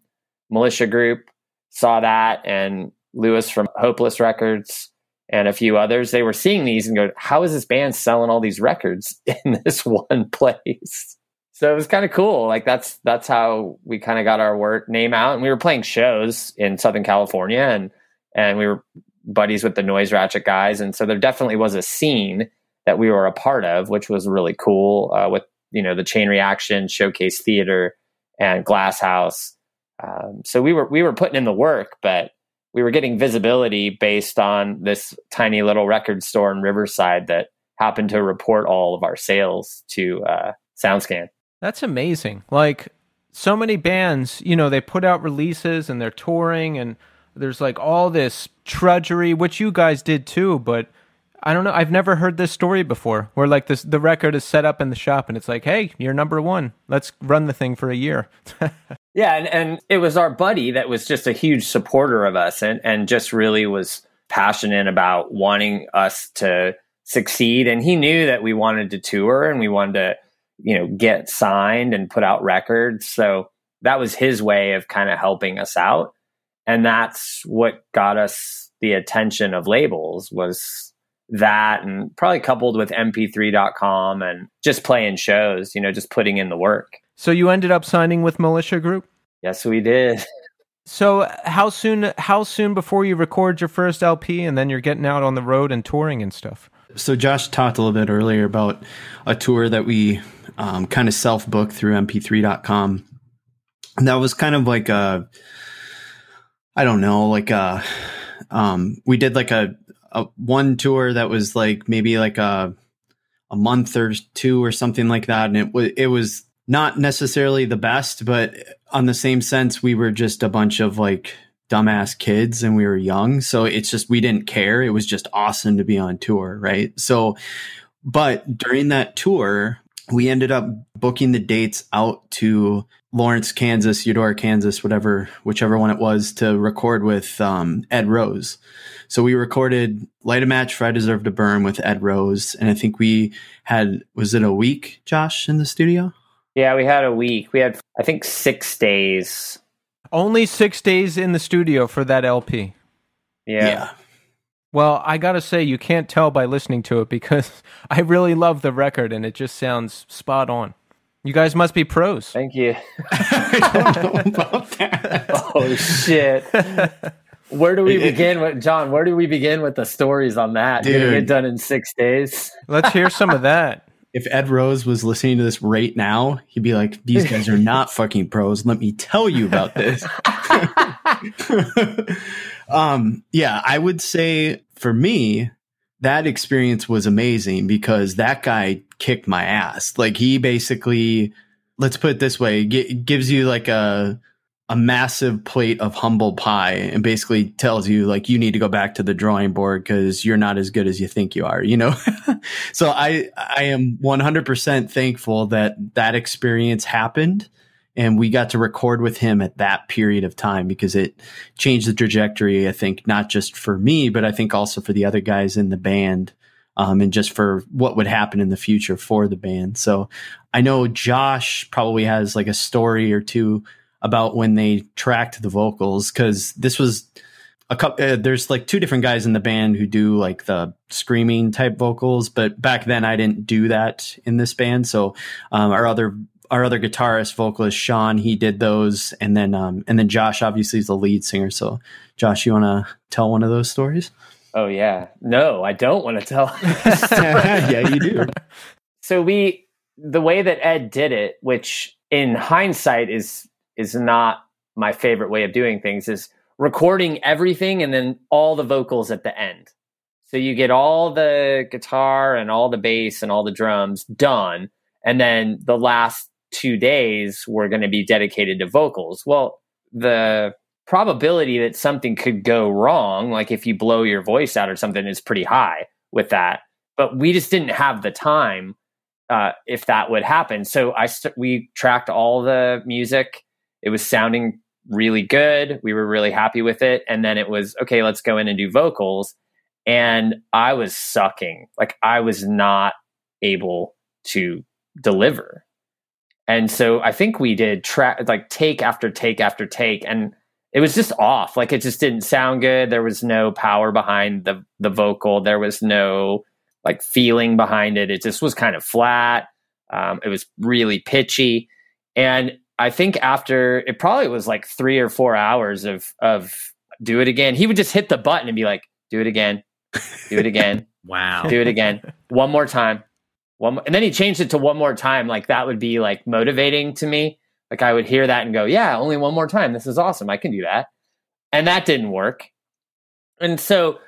Militia Group saw that, and Lewis from Hopeless Records and a few others. They were seeing these and go, how is this band selling all these records in this one place? So it was kind of cool. Like that's how we kind of got our name out. And we were playing shows in Southern California, and we were buddies with the Noise Ratchet guys. And so there definitely was a scene that we were a part of, which was really cool, with, you know, the Chain Reaction, Showcase Theater, and Glasshouse. So we were putting in the work, but we were getting visibility based on this tiny little record store in Riverside that happened to report all of our sales to SoundScan. That's amazing. Like, so many bands, you know, they put out releases and they're touring, and there's like all this trudgery, which you guys did too, but I don't know, I've never heard this story before, where like this, the record is set up in the shop and it's like, hey, you're number one, let's run the thing for a year. Yeah, and it was our buddy that was just a huge supporter of us, and just really was passionate about wanting us to succeed. And he knew that we wanted to tour and we wanted to, you know, get signed and put out records. So that was his way of kind of helping us out. And that's what got us the attention of labels, was that, and probably coupled with mp3.com and just playing shows, you know, just putting in the work. So you ended up signing with Militia Group? Yes, we did. So how soon before you record your first LP and then you're getting out on the road and touring and stuff? So Josh talked a little bit earlier about a tour that we kind of self-booked through mp3.com. And that was kind of like a, I don't know, like a, we did like a one tour that was like maybe like a month or two or something like that. And it was not necessarily the best, but on the same sense, we were just a bunch of like dumbass kids and we were young. So it's just, we didn't care. It was just awesome to be on tour, right? So, but during that tour, we ended up booking the dates out to Lawrence, Kansas, Eudora, Kansas, whichever one it was, to record with Ed Rose. So we recorded Light a Match for I Deserve to Burn with Ed Rose. And I think we had, was it a week, Josh, in the studio? Yeah, we had a week. We had, I think, 6 days. Only 6 days in the studio for that LP. Yeah. Well, I gotta say, you can't tell by listening to it, because I really love the record and it just sounds spot on. You guys must be pros. Thank you. I don't know about that. Oh, shit. Where do we begin with, John? Where do we begin with the stories on that? Dude. Did it get done in 6 days? Let's hear some of that. If Ed Rose was listening to this right now, he'd be like, these guys are not fucking pros. Let me tell you about this. Yeah, I would say for me, that experience was amazing, because that guy kicked my ass. Like, he basically, let's put it this way, gives you like a massive plate of humble pie and basically tells you like, you need to go back to the drawing board because you're not as good as you think you are, you know? So I am 100% thankful that experience happened and we got to record with him at that period of time, because it changed the trajectory, I think, not just for me, but I think also for the other guys in the band, and just for what would happen in the future for the band. So I know Josh probably has like a story or two about when they tracked the vocals, because this was a couple, there's like two different guys in the band who do like the screaming type vocals, but back then I didn't do that in this band. So our other guitarist, vocalist Sean, he did those, and then Josh obviously is the lead singer. So Josh, you want to tell one of those stories? Oh yeah, no, I don't want to tell. Yeah, you do. So the way that Ed did it, which in hindsight is not my favorite way of doing things, is recording everything and then all the vocals at the end. So you get all the guitar and all the bass and all the drums done, and then the last 2 days were going to be dedicated to vocals. Well, the probability that something could go wrong, like if you blow your voice out or something, is pretty high with that. But we just didn't have the time if that would happen. So we tracked all the music. It was sounding really good. We were really happy with it. And then it was, okay, let's go in and do vocals. And I was sucking. Like, I was not able to deliver. And so I think we did take after take after take. And it was just off. Like, it just didn't sound good. There was no power behind the vocal. There was no like feeling behind it. It just was kind of flat. It was really pitchy. And I think after, it probably was like 3 or 4 hours of do it again. He would just hit the button and be like, do it again, do it again. Wow. Do it again. One more time. And then he changed it to one more time. Like, that would be like motivating to me. Like, I would hear that and go, yeah, only one more time. This is awesome. I can do that. And that didn't work. And so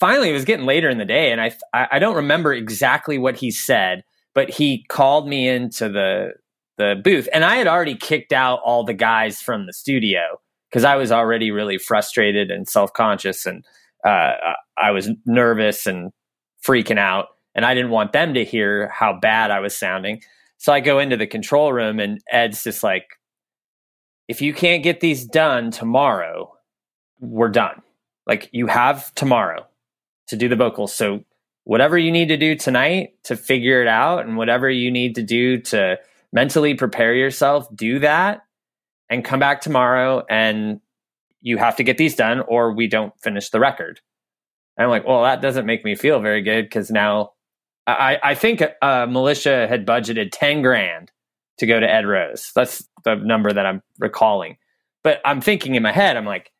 finally, it was getting later in the day, and I don't remember exactly what he said, but he called me into the booth, and I had already kicked out all the guys from the studio because I was already really frustrated and self-conscious, and I was nervous and freaking out, and I didn't want them to hear how bad I was sounding. So I go into the control room, and Ed's just like, if you can't get these done tomorrow, we're done. Like, you have tomorrow to do the vocals. So whatever you need to do tonight to figure it out, and whatever you need to do to mentally prepare yourself, do that and come back tomorrow. And you have to get these done or we don't finish the record. And I'm like, well, that doesn't make me feel very good, because now I think Militia had budgeted $10,000 to go to Ed Rose. That's the number that I'm recalling. But I'm thinking in my head, I'm like,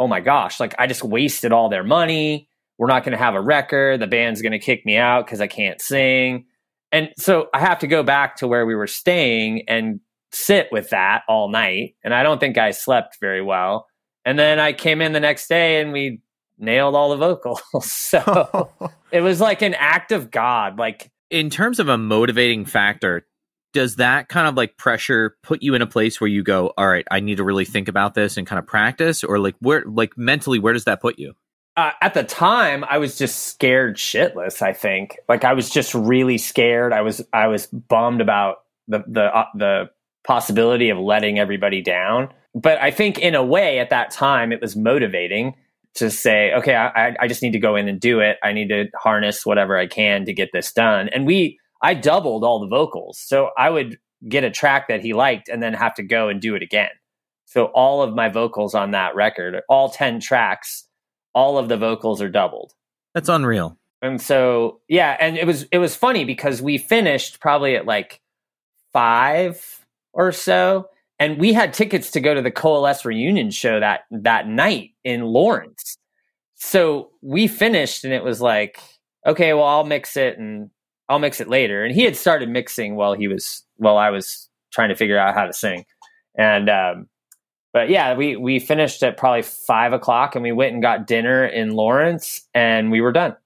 oh my gosh, like, I just wasted all their money. We're not going to have a record. The band's going to kick me out because I can't sing. And so I have to go back to where we were staying and sit with that all night. And I don't think I slept very well. And then I came in the next day and we nailed all the vocals. So it was like an act of God. Like, in terms of a motivating factor, does that kind of like pressure put you in a place where you go, all right, I need to really think about this and kind of practice? Or like, where, like, mentally, where does that put you? At the time, I was just scared shitless, I think. Like, I was just really scared. I was bummed about the possibility of letting everybody down. But I think in a way at that time, it was motivating to say, okay, I just need to go in and do it. I need to harness whatever I can to get this done. And I doubled all the vocals. So I would get a track that he liked and then have to go and do it again. So all of my vocals on that record, all 10 tracks, all of the vocals are doubled. That's unreal. And so, yeah. And it was funny because we finished probably at like 5 or so. And we had tickets to go to the Coalesce reunion show that night in Lawrence. So we finished and it was like, okay, well, I'll mix it later. And he had started mixing while I was trying to figure out how to sing. And, but yeah, we finished at probably 5 o'clock and we went and got dinner in Lawrence and we were done.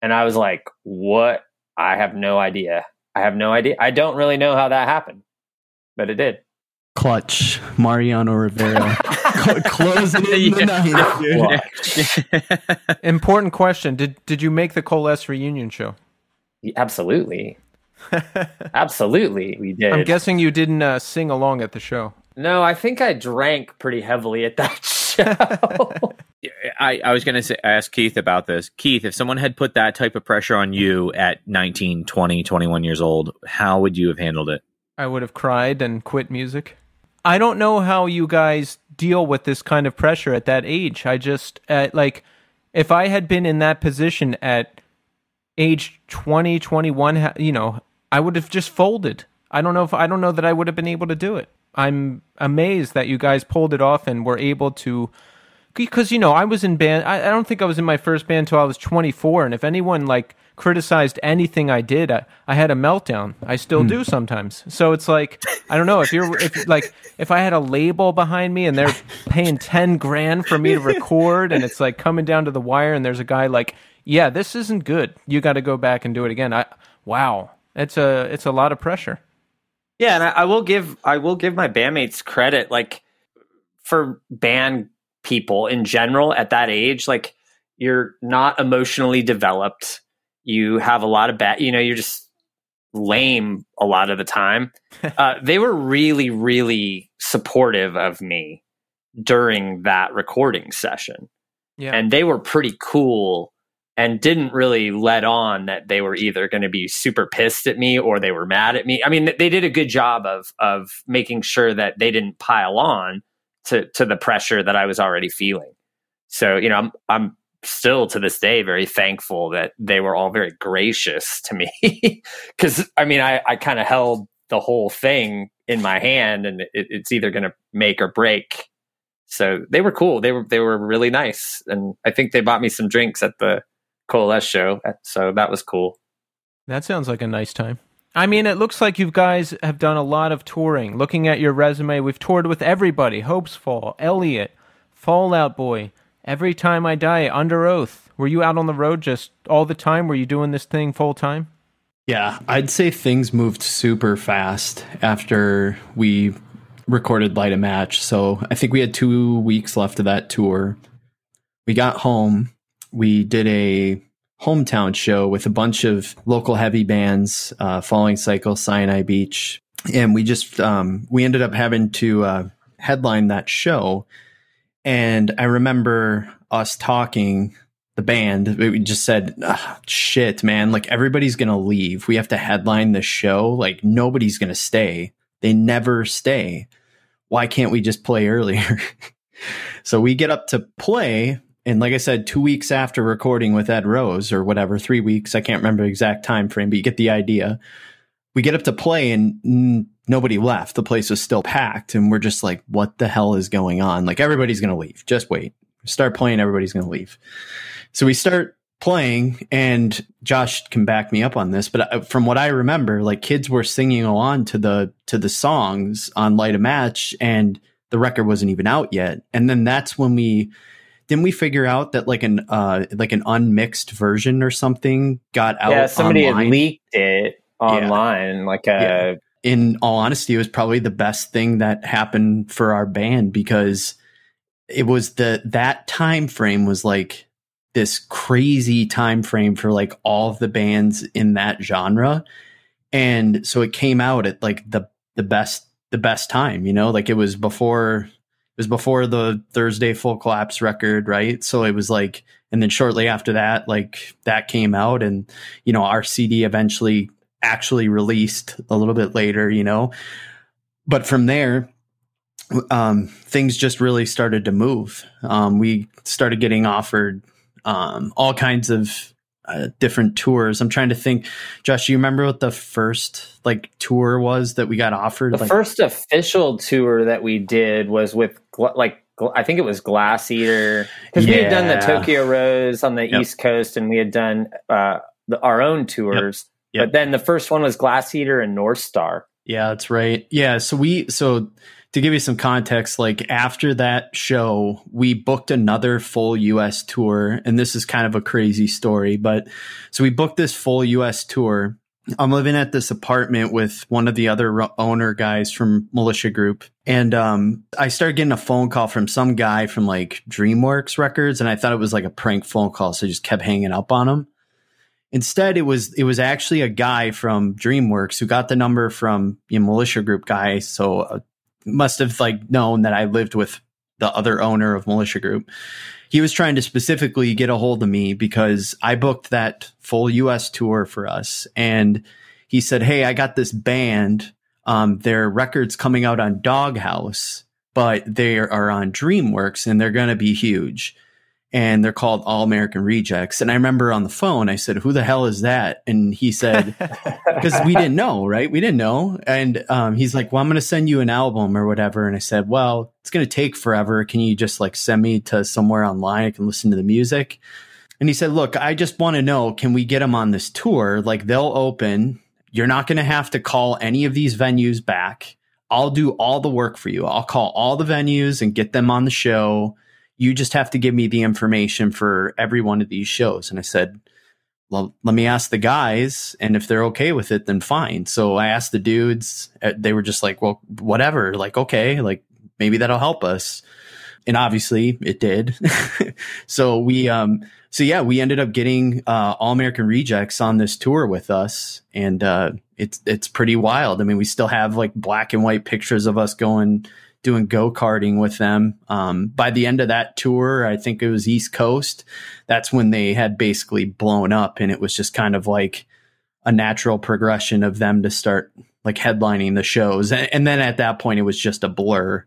And I was like, what? I have no idea. I don't really know how that happened, but it did. Clutch. Mariano Rivera. Closing in the night. Important question. Did you make the Coalesce reunion show? Absolutely. Absolutely, we did. I'm guessing you didn't sing along at the show. No, I think I drank pretty heavily at that show. I was going to ask Keith about this. Keith, if someone had put that type of pressure on you at 19, 20, 21 years old, how would you have handled it? I would have cried and quit music. I don't know how you guys deal with this kind of pressure at that age. I just, if I had been in that position at age 20, 21, you know, I would have just folded. I don't know that I would have been able to do it. I'm amazed that you guys pulled it off and were able to, because, you know, I was in band. I don't think I was in my first band until I was 24. And if anyone like criticized anything I did, I had a meltdown. I still do sometimes. So it's like, I don't know if I had a label behind me and they're paying $10,000 for me to record and it's like coming down to the wire and there's a guy like, yeah, this isn't good. You got to go back and do it again. Wow. It's a lot of pressure. Yeah, and I will give my bandmates credit, like, for band people in general at that age, like, you're not emotionally developed. You have a lot of you're just lame a lot of the time. They were really, really supportive of me during that recording session. Yeah. And they were pretty cool and didn't really let on that they were either going to be super pissed at me or they were mad at me. I mean, they did a good job of making sure that they didn't pile on to the pressure that I was already feeling. So, you know, I'm still to this day very thankful that they were all very gracious to me, because I mean, I kind of held the whole thing in my hand, and it's either going to make or break. So they were cool. They were really nice, and I think they bought me some drinks at the Coalesce show, so that was cool. That sounds like a nice time. I mean, it looks like you guys have done a lot of touring. Looking at your resume, we've toured with everybody: Hopesfall, Elliott, Fall Out Boy, Every Time I Die, Under Oath. Were you out on the road just all the time? Were you doing this thing full time? Yeah, I'd say things moved super fast after we recorded Light a Match. So I think we had 2 weeks left of that tour. We got home. We did a hometown show with a bunch of local heavy bands, Falling Cycle, Sinai Beach. And we just, we ended up having to headline that show. And I remember us talking, the band, we just said, shit, man, like everybody's going to leave. We have to headline the show. Like nobody's going to stay. They never stay. Why can't we just play earlier? So we get up to play. And like I said, 2 weeks after recording with Ed Rose or whatever, 3 weeks, I can't remember the exact time frame, but you get the idea. We get up to play and nobody left. The place was still packed. And we're just like, what the hell is going on? Like, everybody's going to leave. Just wait. Start playing. Everybody's going to leave. So we start playing, and Josh can back me up on this, but from what I remember, like, kids were singing along to the songs on Light a Match, and the record wasn't even out yet. And then that's when we figure out that like an unmixed version or something got out. Yeah, somebody online had leaked it online. Yeah. In all honesty, it was probably the best thing that happened for our band, because it was that time frame was like this crazy time frame for like all of the bands in that genre. And so it came out at like the best time, you know, like it was before the Thursday Full Collapse record. Right. So it was like, and then shortly after that, like that came out, and, you know, our CD eventually actually released a little bit later, you know, but from there, things just really started to move. We started getting offered all kinds of different tours. I'm trying to think, Josh, do you remember what the first like tour was that we got offered? The first official tour that we did was with I think it was Glass Eater, because we had done the Tokyo Rose on the East Coast, and we had done our own tours. Yep. But then the first one was Glass Eater and North Star. Yeah, that's right. Yeah. So to give you some context, like after that show, we booked another full US tour. And this is kind of a crazy story, but so we booked this full US tour. I'm living at this apartment with one of the other owner guys from Militia Group. And I started getting a phone call from some guy from like DreamWorks Records. And I thought it was like a prank phone call, so I just kept hanging up on him. Instead, it was actually a guy from DreamWorks who got the number from a Militia Group guy. So must have like known that I lived with the other owner of Militia Group. He was trying to specifically get a hold of me because I booked that full U.S. tour for us. And he said, hey, I got this band. Their record's coming out on Doghouse, but they are on DreamWorks, and they're going to be huge. And they're called All American Rejects. And I remember on the phone, I said, who the hell is that? And he said, because we didn't know, right? We didn't know. And he's like, well, I'm going to send you an album or whatever. And I said, well, it's going to take forever. Can you just like send me to somewhere online? I can listen to the music. And he said, look, I just want to know, can we get them on this tour? Like, they'll open. You're not going to have to call any of these venues back. I'll do all the work for you. I'll call all the venues and get them on the show. You just have to give me the information for every one of these shows. And I said, well, let me ask the guys, and if they're okay with it, then fine. So I asked the dudes. They were just like, well, whatever, like, okay, like maybe that'll help us. And obviously it did. So we ended up getting All American Rejects on this tour with us. And it's pretty wild. I mean, we still have like black and white pictures of us doing go-karting with them. By the end of that tour, I think it was East Coast. That's when they had basically blown up, and it was just kind of like a natural progression of them to start like headlining the shows. And then at that point, it was just a blur.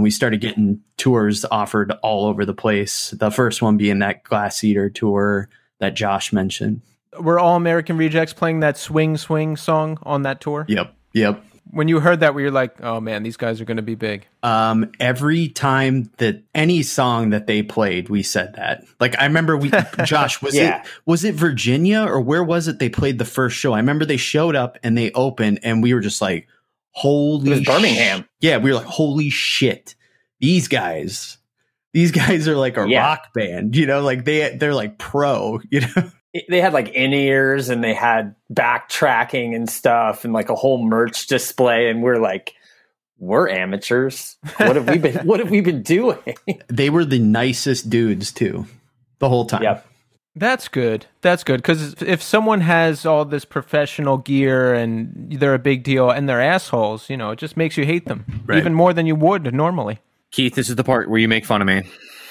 We started getting tours offered all over the place. The first one being that Glass Eater tour that Josh mentioned. Were All American Rejects playing that Swing song on that tour? Yep. When you heard that, were you like, oh man, these guys are going to be big? Every time that any song that they played, we said that. Like, I remember Josh, was it Virginia or where was it they played the first show? I remember they showed up and they opened and we were just like, holy shit. It was Birmingham. Yeah, we were like, holy shit. These guys are like a rock band, you know, like they're like pro, you know? They had like in-ears and they had backtracking and stuff and like a whole merch display. And we're like, we're amateurs. What have we been doing? They were the nicest dudes too, the whole time. Yep. That's good. Because if someone has all this professional gear and they're a big deal and they're assholes, you know, it just makes you hate them even more than you would normally. Keith, this is the part where you make fun of me.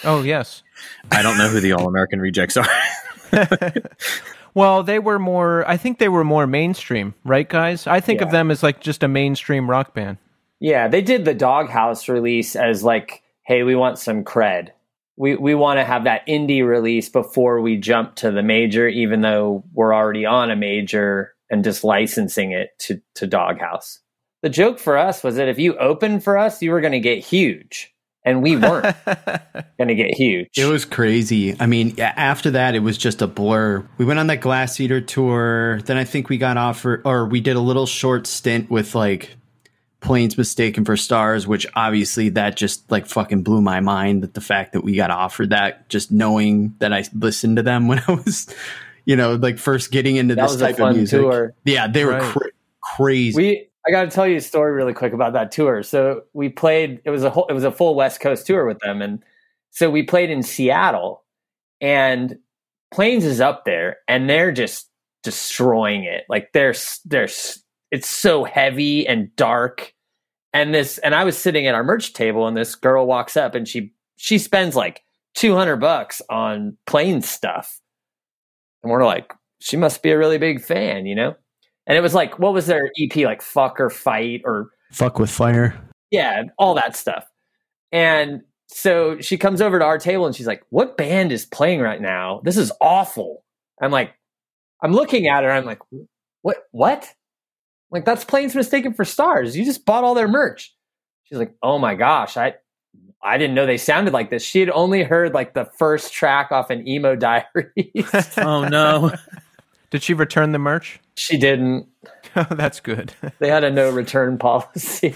Oh, yes. I don't know who the All-American Rejects are. Well, I think they were more mainstream, right, guys? I think of them as like just a mainstream rock band. Yeah, they did the Doghouse release as like, hey, we want some cred. We want to have that indie release before we jump to the major, even though we're already on a major and just licensing it to Doghouse. The joke for us was that if you opened for us, you were going to get huge. And we weren't going to get huge. It was crazy. I mean, after that, it was just a blur. We went on that Glass Eater tour. Then I think we got offered, or we did a little short stint with like Planes Mistaken for Stars, which obviously that just like fucking blew my mind, that the fact that we got offered that, just knowing that I listened to them when I was, you know, like first getting into this type of music. Tour. Yeah, they were crazy. I got to tell you a story really quick about that tour. So we played, it was a full West Coast tour with them. And so we played in Seattle, and Planes is up there and they're just destroying it. Like it's so heavy and dark. And I was sitting at our merch table and this girl walks up and she spends like $200 on Planes stuff. And we're like, she must be a really big fan, you know? And it was like, what was their EP? Like Fuck or Fight or Fuck with Fire. Yeah, all that stuff. And so she comes over to our table and she's like, what band is playing right now? This is awful. I'm looking at her. I'm like, what? I'm like, that's Planes Mistaken for Stars. You just bought all their merch. She's like, oh my gosh, I didn't know they sounded like this. She had only heard like the first track off an Emo Diaries. Oh no. Did she return the merch? She didn't. Oh, that's good. They had a no return policy.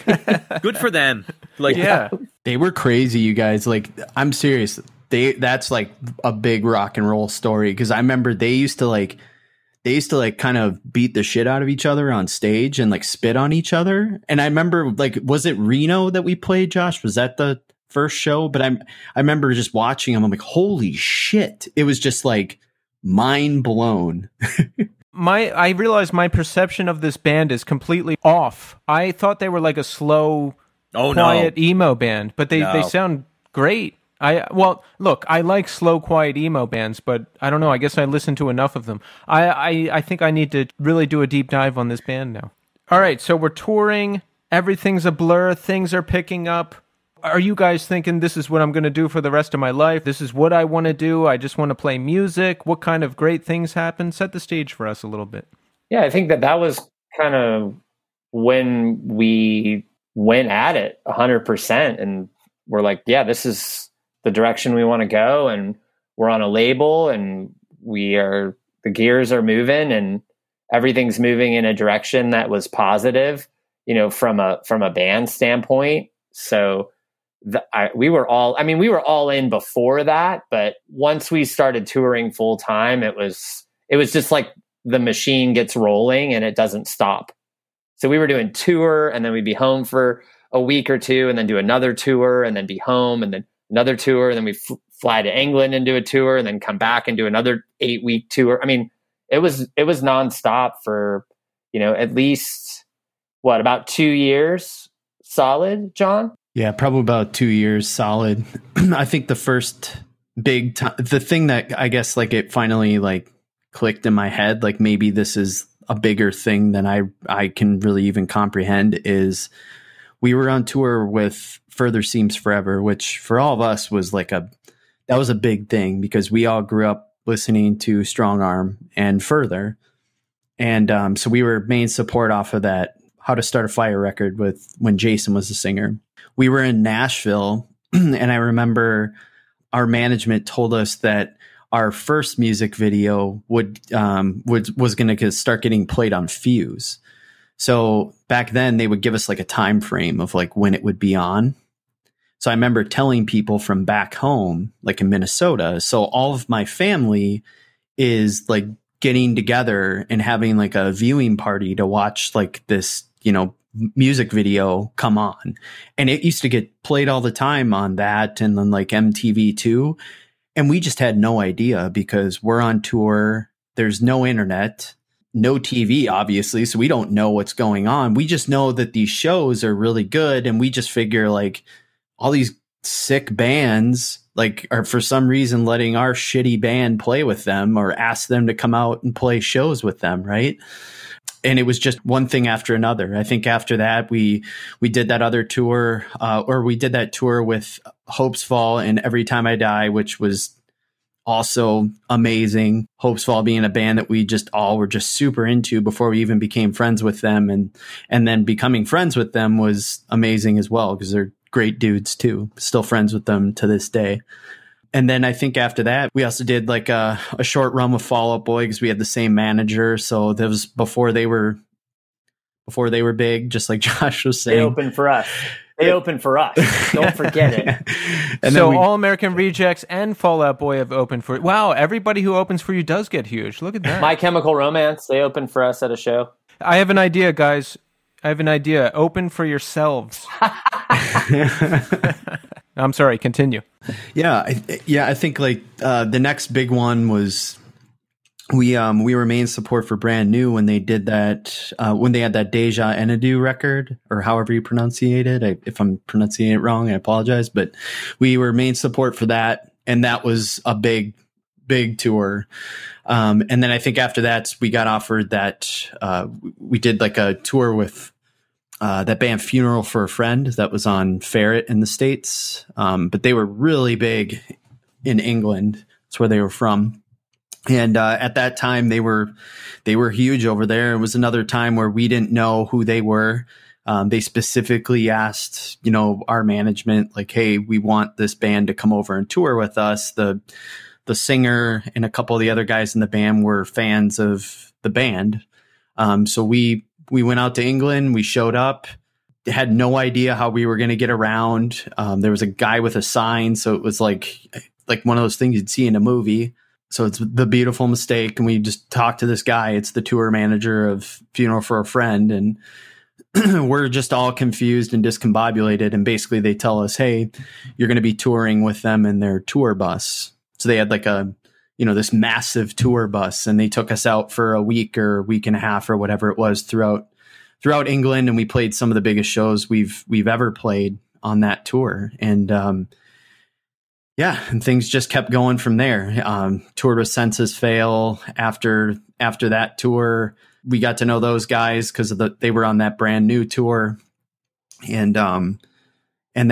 Good for them. Like, yeah. They were crazy, you guys. Like, I'm serious. That's like a big rock and roll story. Cause I remember they used to kind of beat the shit out of each other on stage and like spit on each other. And I remember, like, was it Reno that we played, Josh? Was that the first show? But I remember just watching them. I'm like, holy shit. It was just like, mind blown. I realized my perception of this band is completely off. I thought they were like a slow, quiet emo band, but they sound great. I like slow, quiet emo bands, but I don't know. I guess I listened to enough of them. I think I need to really do a deep dive on this band now. All right, so we're touring. Everything's a blur. Things are picking up. Are you guys thinking this is what I'm going to do for the rest of my life? This is what I want to do. I just want to play music. What kind of great things happen? Set the stage for us a little bit. Yeah, I think that was kind of when we went at it 100%. And we're like, yeah, this is the direction we want to go. And we're on a label and the gears are moving and everything's moving in a direction that was positive, you know, from a band standpoint. So we were all in before that, but once we started touring full time, it was just like the machine gets rolling and it doesn't stop. So we were doing tour and then we'd be home for a week or two and then do another tour and then be home and then another tour, and then we fly to England and do a tour, and then come back and do another 8-week tour. I mean, it was nonstop for, you know, at least about 2 years solid, John? Yeah, probably about 2 years solid. I think the first big time, the thing that I guess like it finally like clicked in my head, like maybe this is a bigger thing than I can really even comprehend, is we were on tour with Further Seems Forever, which for all of us was like that was a big thing because we all grew up listening to Strongarm and Further. And so we were main support off of that How to Start a Fire record with when Jason was the singer. We were in Nashville, and I remember our management told us that our first music video was going to start getting played on Fuse. So back then they would give us like a time frame of like when it would be on. So I remember telling people from back home, like in Minnesota. So all of my family is like getting together and having like a viewing party to watch like this, you know, music video come on. And it used to get played all the time on that. And then like MTV2. And we just had no idea because we're on tour. There's no internet, no TV, obviously. So we don't know what's going on. We just know that these shows are really good. And we just figure like all these sick bands like are for some reason letting our shitty band play with them or ask them to come out and play shows with them. Right. And it was just one thing after another. I think after that, we did that other tour, or we did that tour with Hopesfall and Every Time I Die, which was also amazing. Hopesfall being a band that we just all were just super into before we even became friends with them. And then becoming friends with them was amazing as well, because they're great dudes too. Still friends with them to this day. And then I think after that, we also did like a short run with Fall Out Boy because we had the same manager. So that was before they were big, just like Josh was saying. They opened for us. Don't forget it. And so All American Rejects and Fall Out Boy have opened for you. Wow, everybody who opens for you does get huge. Look at that. My Chemical Romance, they opened for us at a show. I have an idea, guys. Open for yourselves. I'm sorry, continue. Yeah, I think like the next big one was we were main support for Brand New when they did that, when they had that Deja Enadu record, or however you pronunciate it. If I'm pronouncing it wrong, I apologize, but we were main support for that. And that was a big tour. And then I think after that, we got offered that we did like a tour with that band Funeral for a Friend that was on Ferret in the States. But they were really big in England. That's where they were from. And at that time they were huge over there. It was another time where we didn't know who they were. They specifically asked, you know, our management, like, hey, we want this band to come over and tour with us. The singer and a couple of the other guys in the band were fans of the band. So we went out to England. We showed up, had no idea how we were going to get around. There was a guy with a sign. So it was like one of those things you'd see in a movie. So it's The Beautiful Mistake. And we just talked to this guy. It's the tour manager of Funeral for a Friend. And we're just all confused and discombobulated. And basically they tell us, hey, you're going to be touring with them in their tour bus. So they had like a, you know, this massive tour bus, and they took us out for a week or week and a half or whatever it was throughout England. And we played some of the biggest shows we've ever played on that tour. And, and things just kept going from there. Toured with Census Fail after that tour. We got to know those guys because they were on that Brand New tour. And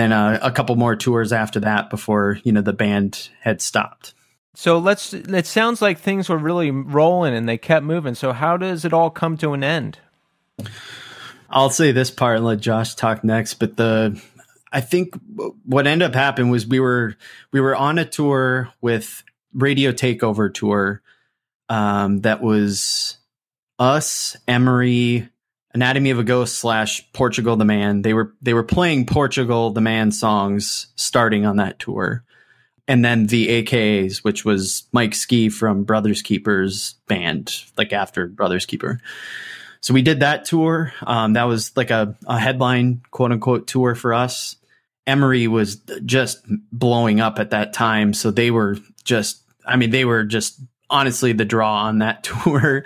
then a couple more tours after that before, you know, the band had stopped. So it sounds like things were really rolling and they kept moving. So how does it all come to an end? I'll say this part and let Josh talk next. But I think what ended up happening was we were on a tour with Radio Takeover tour. That was us, Emery, Anatomy of a Ghost / Portugal the Man. They were playing Portugal the Man songs starting on that tour. And then the AKAs, which was Mike Ski from Brothers Keeper's band, like after Brothers Keeper. So we did that tour. That was like a headline, quote unquote, tour for us. Emory was just blowing up at that time. So they were just, I mean, they were just honestly the draw on that tour.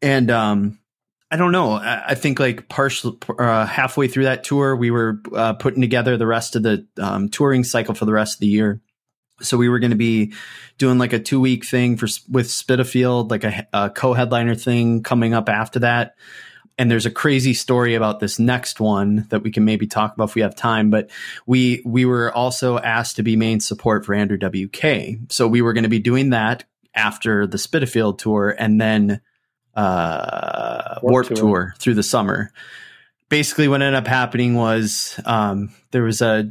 And I don't know. I think like partially halfway through that tour, we were putting together the rest of the touring cycle for the rest of the year. So we were going to be doing like a 2-week thing with Spitalfield, like a co-headliner thing coming up after that. And there's a crazy story about this next one that we can maybe talk about if we have time. But we were also asked to be main support for Andrew WK. So we were going to be doing that after the Spitalfield tour and then Warped Tour through the summer. Basically what ended up happening was there was a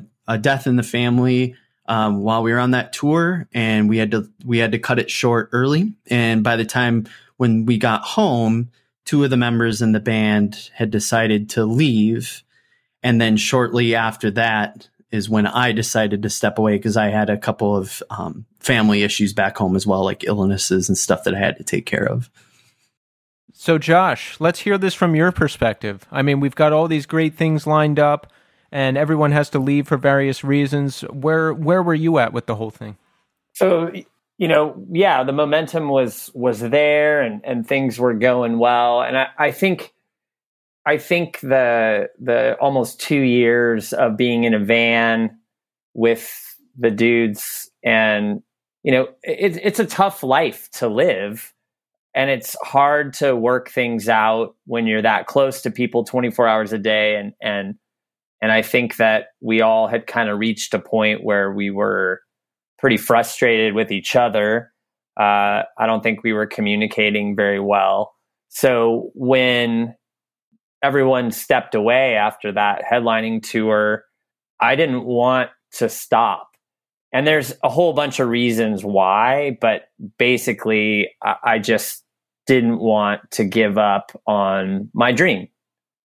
death in the family while we were on that tour, and we had to cut it short early. And by the time when we got home, two of the members in the band had decided to leave. And then shortly after that is when I decided to step away, because I had a couple of family issues back home as well, like illnesses and stuff that I had to take care of. So Josh, let's hear this from your perspective. I mean, we've got all these great things lined up and everyone has to leave for various reasons. Where were you at with the whole thing? So, you know, yeah, the momentum was there and things were going well. And I think the almost 2 years of being in a van with the dudes, and, you know, it's a tough life to live, and it's hard to work things out when you're that close to people 24 hours a day. And I think that we all had kind of reached a point where we were pretty frustrated with each other. I don't think we were communicating very well. So when everyone stepped away after that headlining tour, I didn't want to stop. And there's a whole bunch of reasons why, but basically I just didn't want to give up on my dream.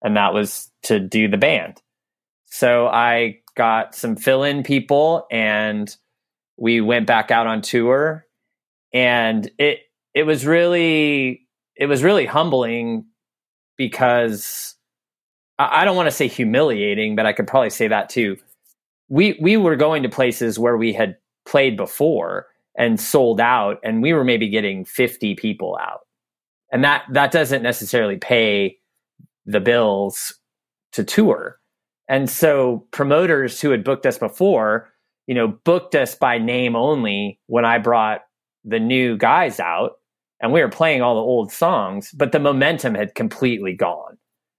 And that was to do the band. So I got some fill-in people and we went back out on tour, and it was really humbling, because I don't want to say humiliating, but I could probably say that too. We were going to places where we had played before and sold out, and we were maybe getting 50 people out. And that doesn't necessarily pay the bills to tour. And so promoters who had booked us before, you know, booked us by name only when I brought the new guys out, and we were playing all the old songs, but the momentum had completely gone.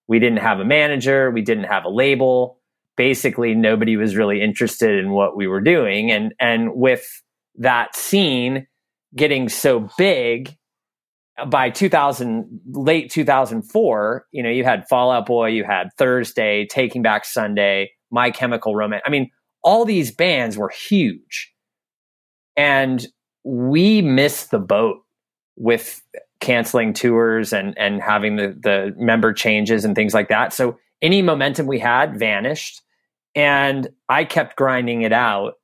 We didn't have a manager. We didn't have a label. Basically, nobody was really interested in what we were doing. And with that scene getting so big, by late 2004, you know, you had Fall Out Boy, you had Thursday, Taking Back Sunday, My Chemical Romance. I mean, all these bands were huge, and we missed the boat with canceling tours and having the member changes and things like that. So any momentum we had vanished, and I kept grinding it out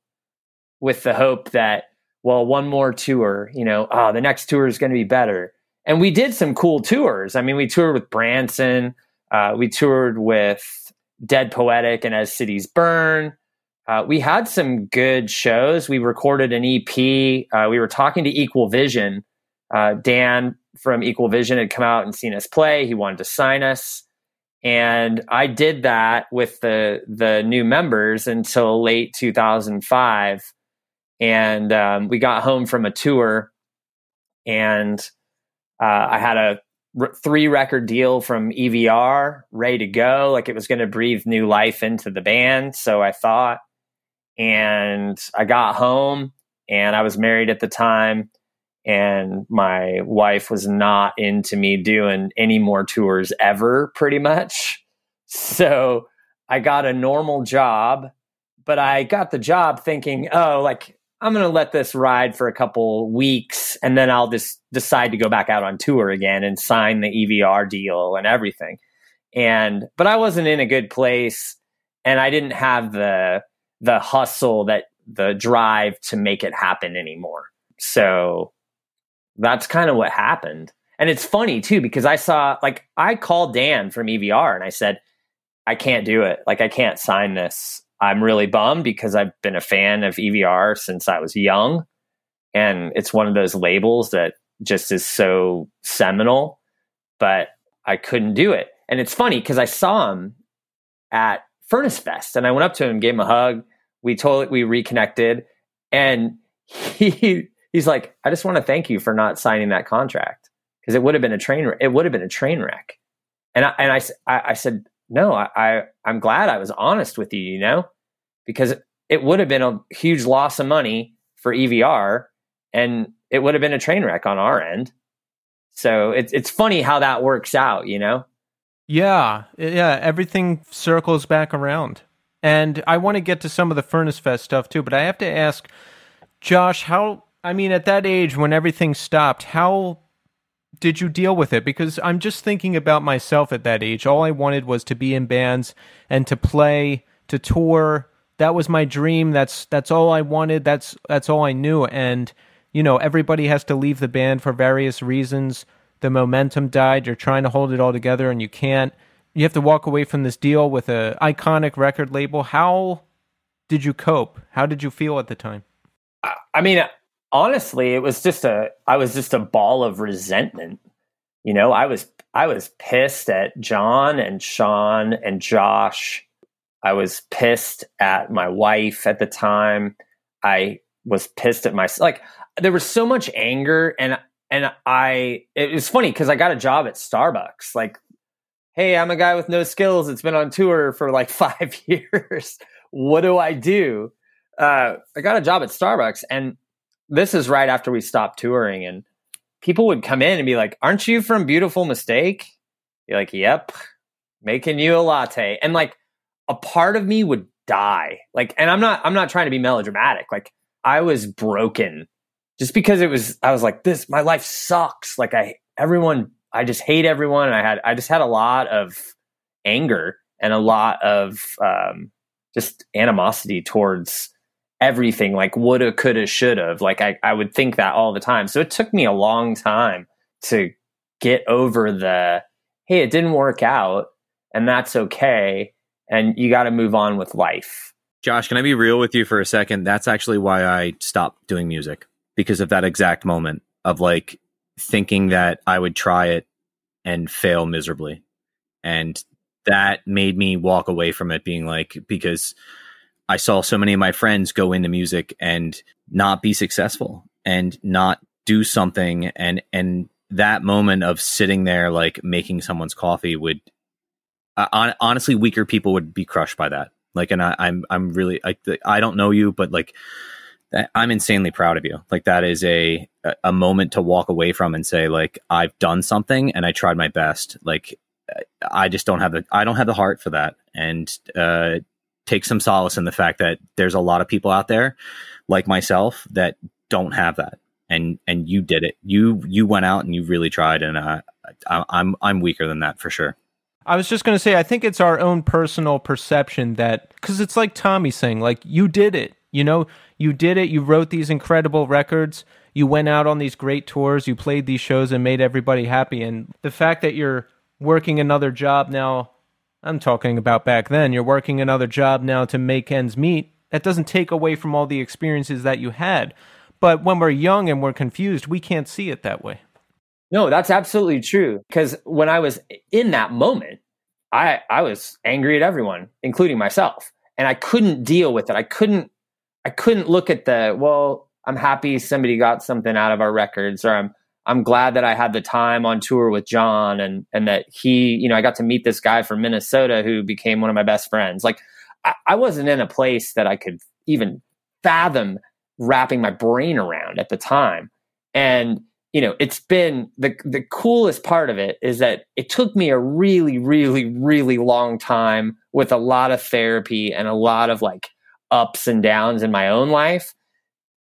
with the hope that, well, one more tour, you know, the next tour is going to be better. And we did some cool tours. I mean, we toured with Branson. We toured with Dead Poetic and As Cities Burn. We had some good shows. We recorded an EP. We were talking to Equal Vision. Dan from Equal Vision had come out and seen us play. He wanted to sign us. And I did that with the new members until late 2005. And we got home from a tour, and I had a 3-record deal from EVR ready to go. Like, it was going to breathe new life into the band, so I thought. And I got home, and I was married at the time, and my wife was not into me doing any more tours ever, pretty much. So I got a normal job, but I got the job thinking, oh, like, I'm going to let this ride for a couple weeks, and then I'll just decide to go back out on tour again and sign the EVR deal and everything. But I wasn't in a good place, and I didn't have the hustle, that the drive to make it happen anymore. So that's kind of what happened. And it's funny too, because I saw, like, I called Dan from EVR and I said, I can't do it. Like, I can't sign this. I'm really bummed because I've been a fan of EVR since I was young. And it's one of those labels that just is so seminal, but I couldn't do it. And it's funny because I saw him at Furnace Fest and I went up to him, gave him a hug. We reconnected, and he's like, I just want to thank you for not signing that contract because it would have been a train. It would have been a train wreck. And I said, no, I'm glad I was honest with you, you know, because it would have been a huge loss of money for EVR and it would have been a train wreck on our end. So it's funny how that works out, you know? Yeah. Everything circles back around. And I want to get to some of the Furnace Fest stuff too, but I have to ask Josh, at that age when everything stopped, how did you deal with it? Because I'm just thinking about myself at that age. All I wanted was to be in bands and to play, to tour. That was my dream. That's all I wanted. That's all I knew. And, you know, everybody has to leave the band for various reasons. The momentum died. You're trying to hold it all together and you can't. You have to walk away from this deal with an iconic record label. How did you cope? How did you feel at the time? I mean, honestly, it was I was just a ball of resentment. You know, I was pissed at John and Sean and Josh. I was pissed at my wife at the time. I was pissed at myself. Like, there was so much anger, and it was funny because I got a job at Starbucks. Like, hey, I'm a guy with no skills. It's been on tour for like 5 years. What do I do? I got a job at Starbucks, and this is right after we stopped touring, and people would come in and be like, aren't you from Beautiful Mistake? You're like, yep, making you a latte. And like a part of me would die. Like, and I'm not trying to be melodramatic. Like, I was broken just because I was like, this, my life sucks. Like I just hate everyone. And I just had a lot of anger and a lot of just animosity towards everything, like woulda, coulda, should've. Like I would think that all the time. So it took me a long time to get over the, hey, it didn't work out and that's okay. And you got to move on with life. Josh, can I be real with you for a second? That's actually why I stopped doing music, because of that exact moment of like thinking that I would try it and fail miserably. And that made me walk away from it being like, because I saw so many of my friends go into music and not be successful and not do something. And that moment of sitting there, like making someone's coffee would honestly, weaker people would be crushed by that. Like, and I'm really, like, I don't know you, but like, I'm insanely proud of you. Like, that is a moment to walk away from and say, like, I've done something and I tried my best. Like, I just don't have the heart for that. And, take some solace in the fact that there's a lot of people out there like myself that don't have that. And you did it. You went out and you really tried. And I'm weaker than that for sure. I was just going to say, I think it's our own personal perception that, because it's like Tommy saying, like, you did it, you know, you did it. You wrote these incredible records. You went out on these great tours. You played these shows and made everybody happy. And the fact that you're working another job now, I'm talking about back then, you're working another job now to make ends meet. That doesn't take away from all the experiences that you had. But when we're young and we're confused, we can't see it that way. No, that's absolutely true. Because when I was in that moment, I was angry at everyone, including myself. And I couldn't deal with it. I couldn't look at the, well, I'm happy somebody got something out of our records, or I'm glad that I had the time on tour with John and that he, you know, I got to meet this guy from Minnesota who became one of my best friends. Like, I wasn't in a place that I could even fathom wrapping my brain around at the time. And, you know, it's been the coolest part of it is that it took me a really, really, really long time with a lot of therapy and a lot of like ups and downs in my own life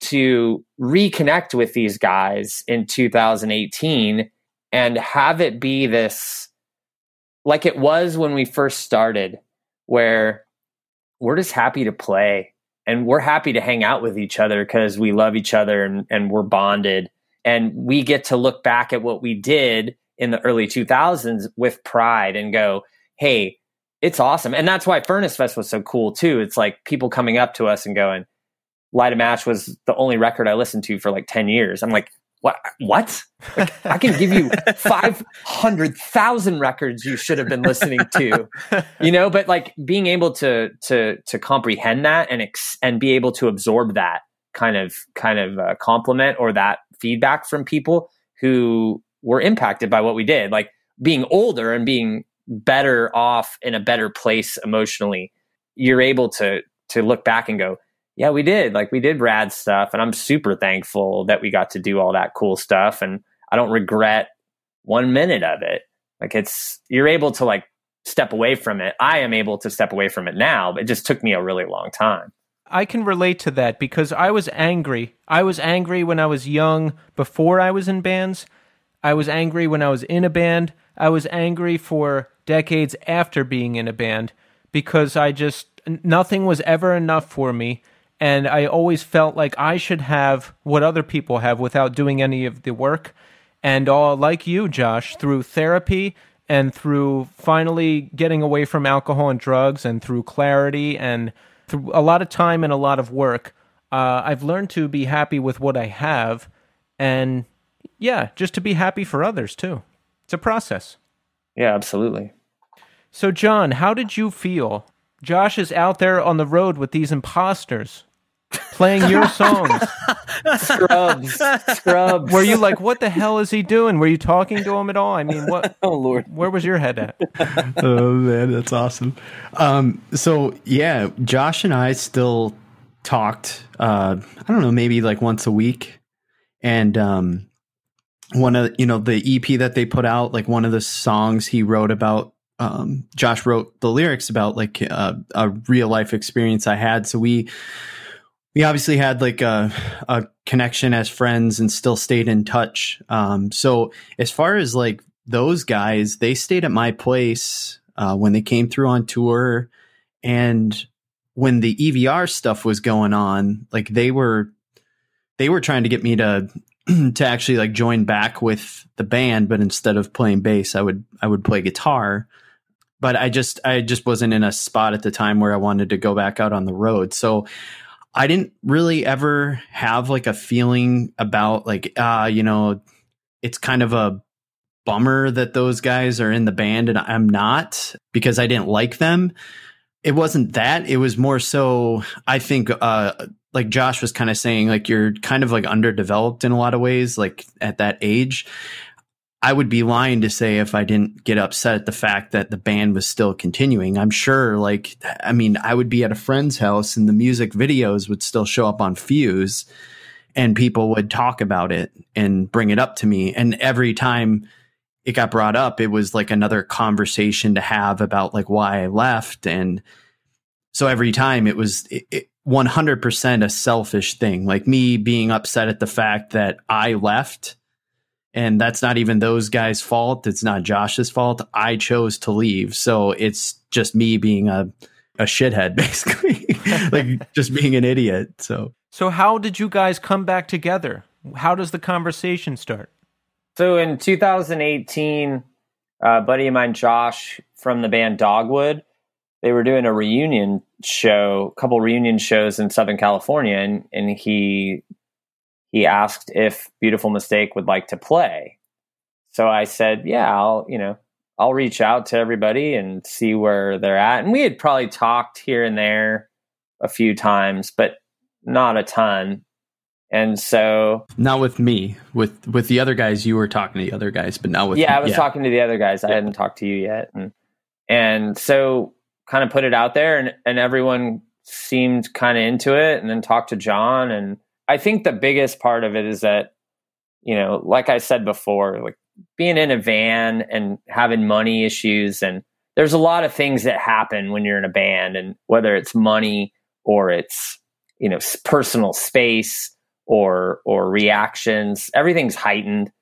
to reconnect with these guys in 2018 and have it be this, like it was when we first started, where we're just happy to play and we're happy to hang out with each other because we love each other and we're bonded. And we get to look back at what we did in the early 2000s with pride and go, hey, It's awesome. And that's why Furnace Fest was so cool too. It's like people coming up to us and going, Light a Match was the only record I listened to for like 10 years. I'm like, what? Like, I can give you 500,000 records you should have been listening to, you know, but like being able to comprehend that and be able to absorb that kind of compliment or that feedback from people who were impacted by what we did, like being older and being better off in a better place emotionally, you're able to look back and go, yeah, we did rad stuff. And I'm super thankful that we got to do all that cool stuff. And I don't regret 1 minute of it. Like you're able to like step away from it. I am able to step away from it now, but it just took me a really long time. I can relate to that because I was angry. I was angry when I was young before I was in bands. I was angry when I was in a band. I was angry for decades after being in a band because nothing was ever enough for me. And I always felt like I should have what other people have without doing any of the work. And all like you, Josh, through therapy and through finally getting away from alcohol and drugs and through clarity and through a lot of time and a lot of work, I've learned to be happy with what I have and, yeah, just to be happy for others too. It's a process. Yeah, absolutely. So, John, how did you feel? Josh is out there on the road with these imposters playing your songs. Scrubs. Were you like, what the hell is he doing? Were you talking to him at all? I mean, what? Oh, Lord. Where was your head at? Oh, man, that's awesome. So, yeah, Josh and I still talked, I don't know, maybe like once a week. And one of, you know, the EP that they put out, like one of the songs he wrote about, Josh wrote the lyrics about like a real life experience I had. So we obviously had like a connection as friends and still stayed in touch. So as far as like those guys, they stayed at my place when they came through on tour, and when the EVR stuff was going on, like they were trying to get me to actually like join back with the band, but instead of playing bass, I would play guitar. But I just wasn't in a spot at the time where I wanted to go back out on the road. So I didn't really ever have like a feeling about like, you know, it's kind of a bummer that those guys are in the band and I'm not, because I didn't like them. It wasn't that. It was more so, I think, like Josh was kind of saying, like, you're kind of like underdeveloped in a lot of ways, like at that age. I would be lying to say if I didn't get upset at the fact that the band was still continuing. I'm sure, like, I mean, I would be at a friend's house and the music videos would still show up on Fuse and people would talk about it and bring it up to me. And every time it got brought up, it was like another conversation to have about like why I left. And so every time it was, 100% a selfish thing, like me being upset at the fact that I left, and that's not even those guys' fault. It's not Josh's fault. I chose to leave. So it's just me being a shithead, basically, like just being an idiot. So how did you guys come back together? How does the conversation start? So in 2018, a buddy of mine, Josh, from the band Dogwood, they were doing a reunion show, a couple reunion shows in Southern California. And he asked if Beautiful Mistake would like to play. So I said, yeah, I'll reach out to everybody and see where they're at. And we had probably talked here and there a few times, but not a ton. And so, not with me, with the other guys, you were talking to the other guys, but not with me. I was talking to the other guys. Yeah. I hadn't talked to you yet. And so, kind of put it out there, and everyone seemed kind of into it, and then talked to John. And I think the biggest part of it is that, you know, like I said before, like being in a van and having money issues, and there's a lot of things that happen when you're in a band, and whether it's money or it's, you know, personal space or reactions, everything's heightened.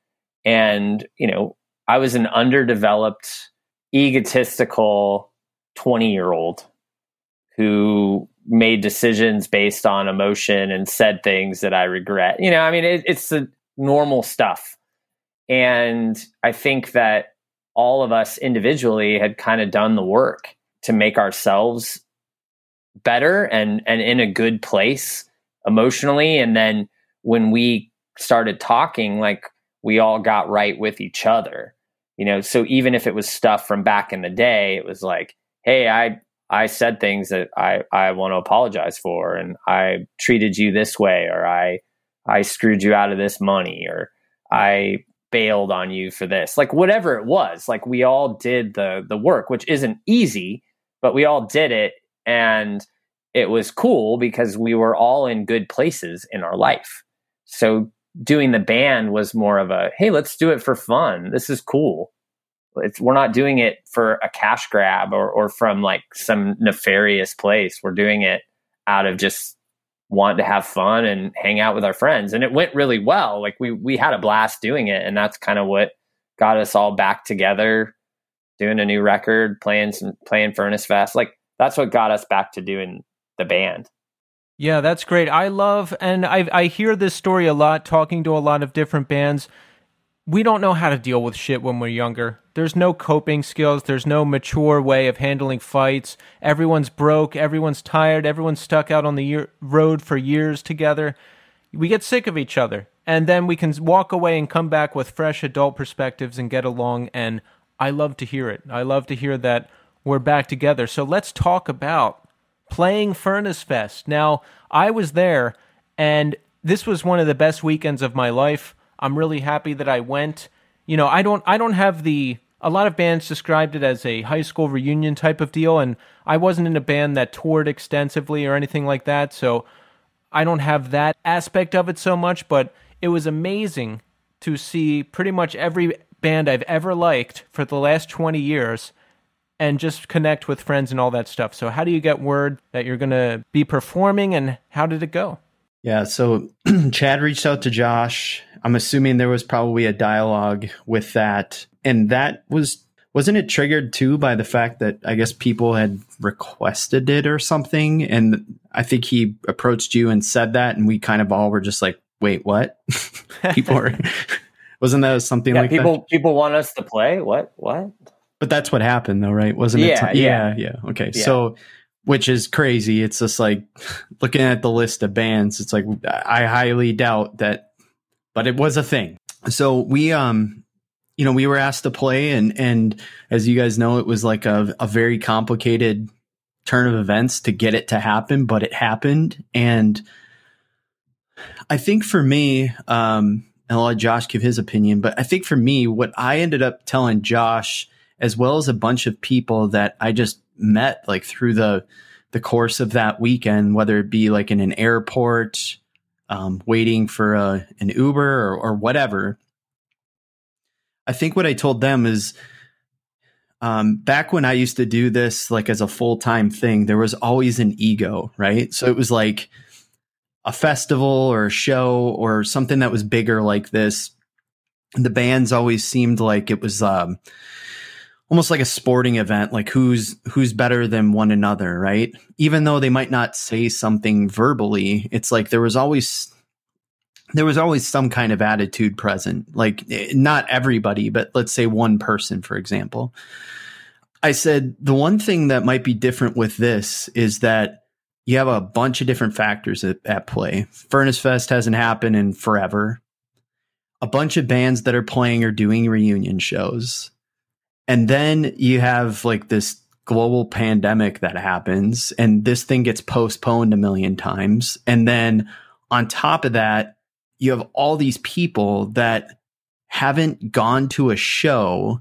And, you know, I was an underdeveloped, egotistical 20-year-old who made decisions based on emotion and said things that I regret. You know, I mean, it's the normal stuff. And I think that all of us individually had kind of done the work to make ourselves better and in a good place emotionally. And then when we started talking, like, we all got right with each other, you know? So even if it was stuff from back in the day, it was like, hey, I said things that I want to apologize for, and I treated you this way, or I screwed you out of this money, or I bailed on you for this, like whatever it was, like we all did the work, which isn't easy, but we all did it. And it was cool because we were all in good places in our life. So doing the band was more of a, hey, let's do it for fun. This is cool. We're not doing it for a cash grab or from like some nefarious place. We're doing it out of just want to have fun and hang out with our friends. And it went really well. Like we had a blast doing it. And that's kind of what got us all back together, doing a new record, playing Furnace Fest. Like that's what got us back to doing the band. Yeah, that's great. I love, and I hear this story a lot, talking to a lot of different bands. We don't know how to deal with shit when we're younger. There's no coping skills. There's no mature way of handling fights. Everyone's broke. Everyone's tired. Everyone's stuck out on the road for years together. We get sick of each other. And then we can walk away and come back with fresh adult perspectives and get along. And I love to hear it. I love to hear that we're back together. So let's talk about playing Furnace Fest. Now, I was there, and this was one of the best weekends of my life. I'm really happy that I went. You know, I don't have a lot of bands described it as a high school reunion type of deal, and I wasn't in a band that toured extensively or anything like that, so I don't have that aspect of it so much, but it was amazing to see pretty much every band I've ever liked for the last 20 years and just connect with friends and all that stuff. So how do you get word that you're going to be performing, and how did it go? Yeah, so Chad reached out to Josh. I'm assuming there was probably a dialogue with that. And that wasn't it triggered too by the fact that I guess people had requested it or something? And I think he approached you and said that, and we kind of all were just like, wait, what? People were, wasn't that something like that? People want us to play? What? But that's what happened though, right? Wasn't it? Yeah. Okay. Yeah. So, which is crazy. It's just like looking at the list of bands, it's like, I highly doubt that, but it was a thing. So we, you know, we were asked to play, and as you guys know, it was like a very complicated turn of events to get it to happen, but it happened. And I think for me, and I'll let Josh give his opinion, but I think for me, what I ended up telling Josh, as well as a bunch of people that I just met like through the course of that weekend, whether it be like in an airport, waiting for an Uber or whatever. I think what I told them is, back when I used to do this, like as a full-time thing, there was always an ego, right? So it was like a festival or a show or something that was bigger like this. The bands always seemed like it was, almost like a sporting event, like who's better than one another, right? Even though they might not say something verbally, it's like there was always some kind of attitude present. Like not everybody, but let's say one person, for example. I said, the one thing that might be different with this is that you have a bunch of different factors at play. Furnace Fest hasn't happened in forever. A bunch of bands that are playing or doing reunion shows. And then you have like this global pandemic that happens, and this thing gets postponed a million times. And then on top of that, you have all these people that haven't gone to a show.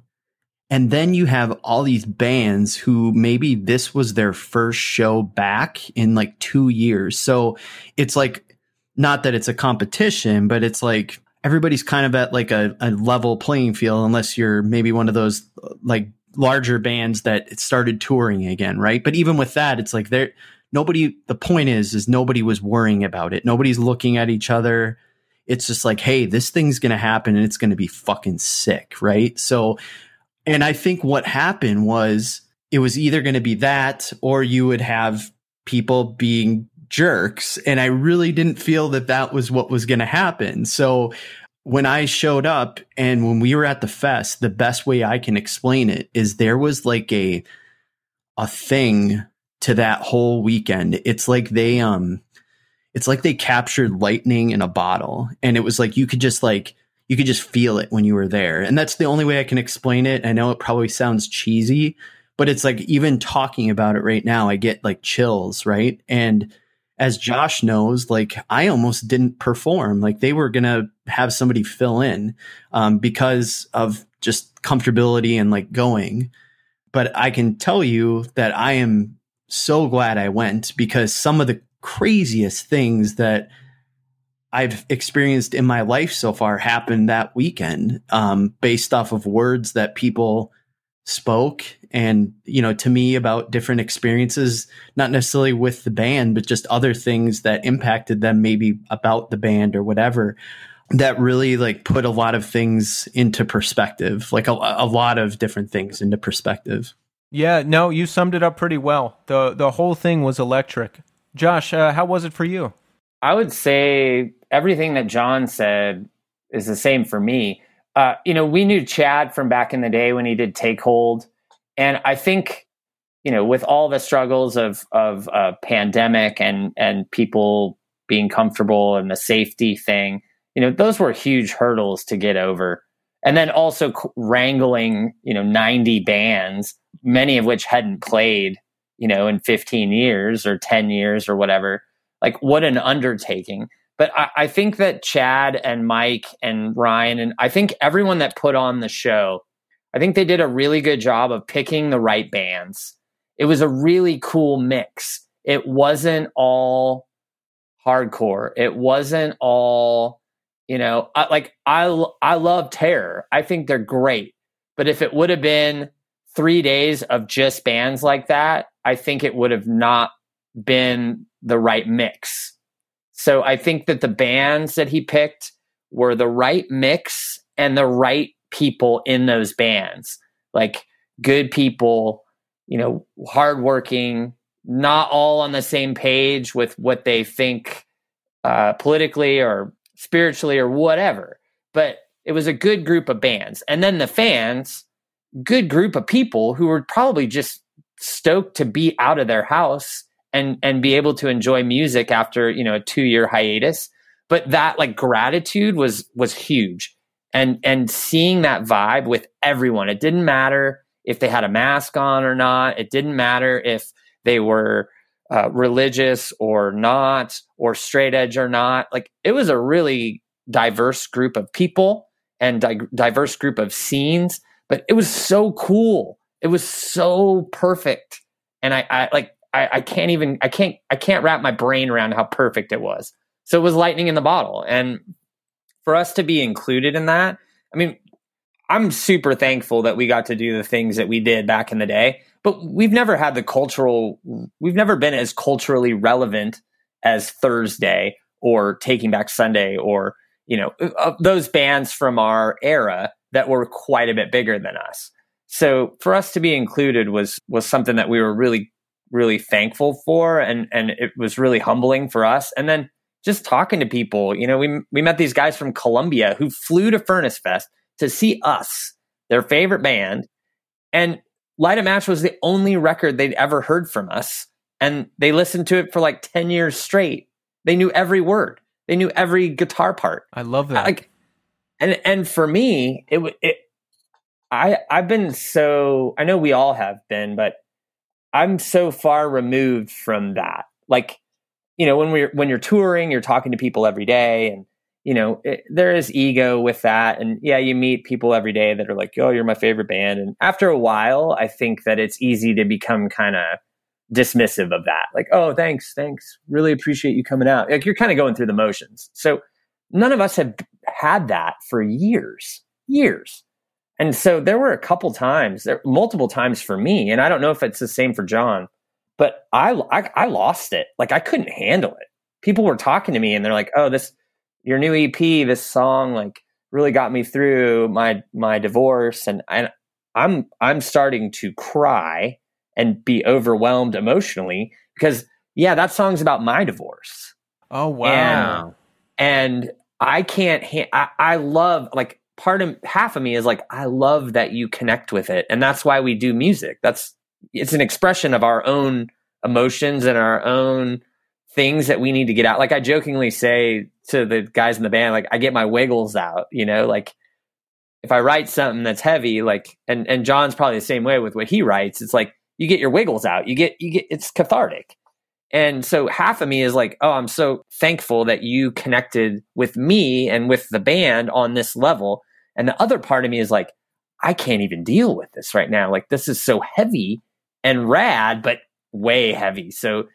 And then you have all these bands who maybe this was their first show back in like 2 years. So it's like, not that it's a competition, but it's like, everybody's kind of at like a level playing field, unless you're maybe one of those like larger bands that started touring again, right? But even with that, it's like the point is nobody was worrying about it. Nobody's looking at each other. It's just like, hey, this thing's going to happen and it's going to be fucking sick, right? So, and I think what happened was it was either going to be that, or you would have people being jerks, and I really didn't feel that was what was going to happen. So when I showed up and when we were at the fest, the best way I can explain it is there was like a a thing to that whole weekend. It's like they captured lightning in a bottle, and it was like you could just feel it when you were there. And that's the only way I can explain it. I know it probably sounds cheesy, but it's like, even talking about it right now, I get like chills, right? And as Josh knows, like, I almost didn't perform. Like, they were going to have somebody fill in because of just comfortability and like going. But I can tell you that I am so glad I went, because some of the craziest things that I've experienced in my life so far happened that weekend, based off of words that people spoke and, you know, to me about different experiences, not necessarily with the band, but just other things that impacted them, maybe about the band or whatever, that really like put a lot of things into perspective, like a lot of different things into perspective. Yeah, no, you summed it up pretty well. The whole thing was electric. Josh, how was it for you? I would say everything that John said is the same for me. You know, we knew Chad from back in the day when he did Take Hold. And I think, you know, with all the struggles of pandemic and people being comfortable and the safety thing, you know, those were huge hurdles to get over. And then also wrangling, you know, 90 bands, many of which hadn't played, you know, in 15 years or 10 years or whatever. Like, what an undertaking. But I think that Chad and Mike and Ryan, and I think everyone that put on the show, I think they did a really good job of picking the right bands. It was a really cool mix. It wasn't all hardcore. It wasn't all, you know, I love Terror. I think they're great. But if it would have been 3 days of just bands like that, I think it would have not been the right mix. So I think that the bands that he picked were the right mix and the right people in those bands, like good people, you know, hardworking, not all on the same page with what they think politically or spiritually or whatever. But it was a good group of bands. And then the fans, good group of people who were probably just stoked to be out of their house and be able to enjoy music after, you know, a 2-year hiatus. But that like gratitude was huge. And seeing that vibe with everyone, it didn't matter if they had a mask on or not. It didn't matter if they were religious or not, or straight edge or not. Like, it was a really diverse group of people and diverse group of scenes, but it was so cool. It was so perfect. And I can't wrap my brain around how perfect it was. So it was lightning in the bottle. And for us to be included in that, I mean, I'm super thankful that we got to do the things that we did back in the day, but we've never been as culturally relevant as Thursday or Taking Back Sunday, or, you know, those bands from our era that were quite a bit bigger than us. So for us to be included was something that we were really, really thankful for. And it was really humbling for us. And then just talking to people, you know, we met these guys from Colombia who flew to Furnace Fest to see us, their favorite band. And Light a Match was the only record they'd ever heard from us. And they listened to it for like 10 years straight. They knew every word. They knew every guitar part. I love that. Like, and for me, I know we all have been, but I'm so far removed from that. Like, you know, when you're touring, you're talking to people every day, and, you know, there is ego with that. And yeah, you meet people every day that are like, oh, you're my favorite band. And after a while, I think that it's easy to become kind of dismissive of that. Like, oh, thanks. Really appreciate you coming out. Like, you're kind of going through the motions. So none of us have had that for years. And so there were multiple times for me, and I don't know if it's the same for John, but I lost it. Like, I couldn't handle it. People were talking to me and they're like, oh, your new EP, this song, like, really got me through my divorce. And I'm starting to cry and be overwhelmed emotionally because, yeah, that song's about my divorce. Oh, wow. And I can't, I love, like, half of me is like, I love that you connect with it. And that's why we do music. That's it's an expression of our own emotions and our own things that we need to get out. Like I jokingly say to the guys in the band, like I get my wiggles out, you know, like if I write something that's heavy, like, and John's probably the same way with what he writes. It's like, you get your wiggles out, you get, it's cathartic. And so half of me is like, oh, I'm so thankful that you connected with me and with the band on this level. And the other part of me is like, I can't even deal with this right now. Like this is so heavy and rad, but way heavy. So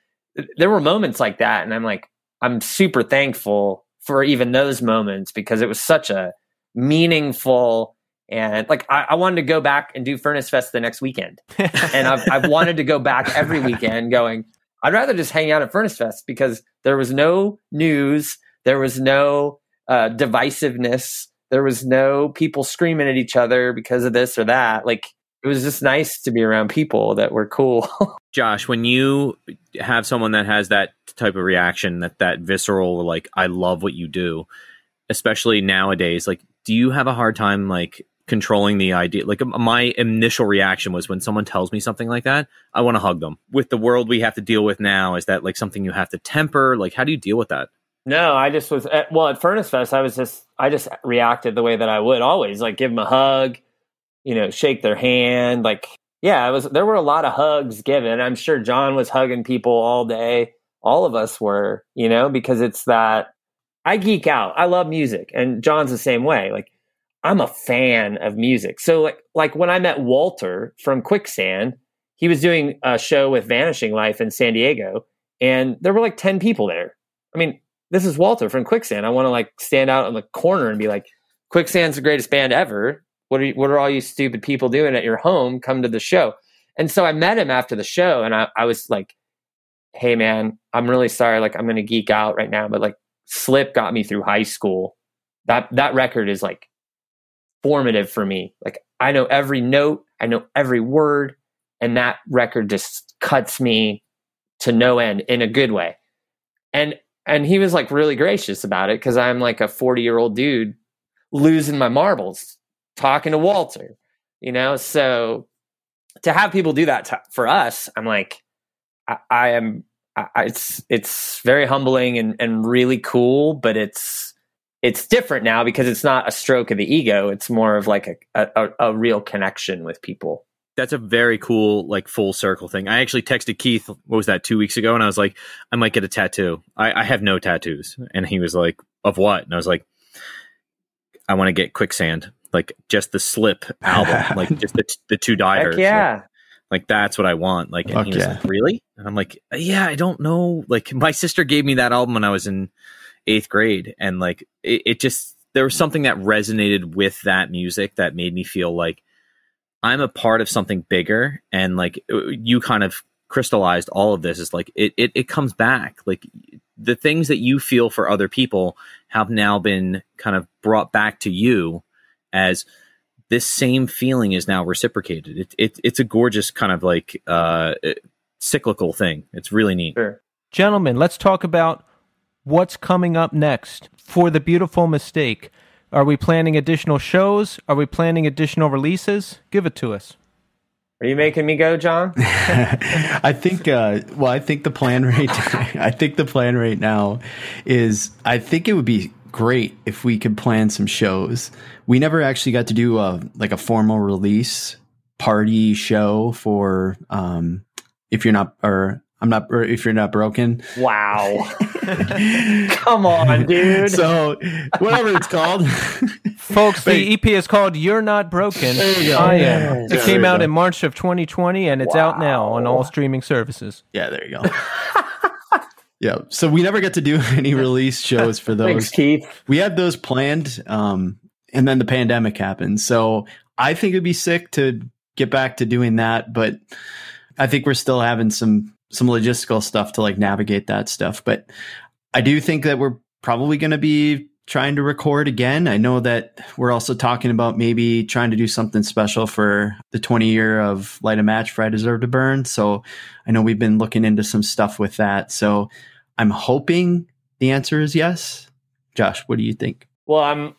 there were moments like that. And I'm like, I'm super thankful for even those moments because it was such a meaningful, and like, I wanted to go back and do Furnace Fest the next weekend. And I've wanted to go back every weekend going, I'd rather just hang out at Furnace Fest because there was no news. There was no divisiveness. There was no people screaming at each other because of this or that. Like, it was just nice to be around people that were cool. Josh, when you have someone that has that type of reaction, that visceral, like, I love what you do, especially nowadays, like, do you have a hard time, like, controlling the idea? Like my initial reaction was when someone tells me something like that, I want to hug them. With the world we have to deal with now, is that like something you have to temper? Like, how do you deal with that? No, I just was at Furnace Fest. I just reacted the way that I would always, like give them a hug, you know, shake their hand. Like, yeah, there were a lot of hugs given. I'm sure John was hugging people all day. All of us were, you know, because it's that I geek out. I love music, and John's the same way. Like, I'm a fan of music. So like when I met Walter from Quicksand, he was doing a show with Vanishing Life in San Diego, and there were like 10 people there. I mean, this is Walter from Quicksand. I want to like stand out on the corner and be like, Quicksand's the greatest band ever. What are all you stupid people doing at your home? Come to the show. And so I met him after the show, and I was like, hey man, I'm really sorry. Like, I'm going to geek out right now, but like Slip got me through high school. That record is like formative for me. Like, I know every note, I know every word, and that record just cuts me to no end in a good way. And he was like really gracious about it, because I'm like a 40-year-old dude losing my marbles talking to Walter, you know. So to have people do that for us, I'm like, it's very humbling and really cool, but it's different now because it's not a stroke of the ego. It's more of like a real connection with people. That's a very cool, like, full circle thing. I actually texted Keith, what was that, 2 weeks ago? And I was like, I might get a tattoo. I have no tattoos. And he was like, of what? And I was like, I want to get Quicksand, like just the Slip album, like just the two divers. Heck yeah. Like, that's what I want. Like, and he was like, really? And I'm like, yeah, I don't know. Like, my sister gave me that album when I was in 8th grade, and like it just, there was something that resonated with that music that made me feel like I'm a part of something bigger. And like you kind of crystallized all of this, is like it comes back, like the things that you feel for other people have now been kind of brought back to you, as this same feeling is now reciprocated. It's a gorgeous kind of like cyclical thing. It's really neat. Sure. Gentlemen, let's talk about what's coming up next for The Beautiful Mistake. Are we planning additional shows? Are we planning additional releases? Give it to us. Are you making me go, John? I think the plan right now is I think it would be great if we could plan some shows. We never actually got to do a formal release party show for If You're Not Broken. Wow. Come on, dude. So whatever it's called. Folks, the EP is called You're Not Broken. There you go. I am. Yeah, it came out in March of 2020, and it's out now on all streaming services. Yeah, there you go. Yeah. So we never get to do any release shows for those. Thanks, Keith. We had those planned, and then the pandemic happened. So I think it'd be sick to get back to doing that, but I think we're still having some logistical stuff to like navigate that stuff. But I do think that we're probably going to be trying to record again. I know that we're also talking about maybe trying to do something special for the 20 year of Light a Match for I Deserve to Burn. So I know we've been looking into some stuff with that. So I'm hoping the answer is yes. Josh, what do you think? Well,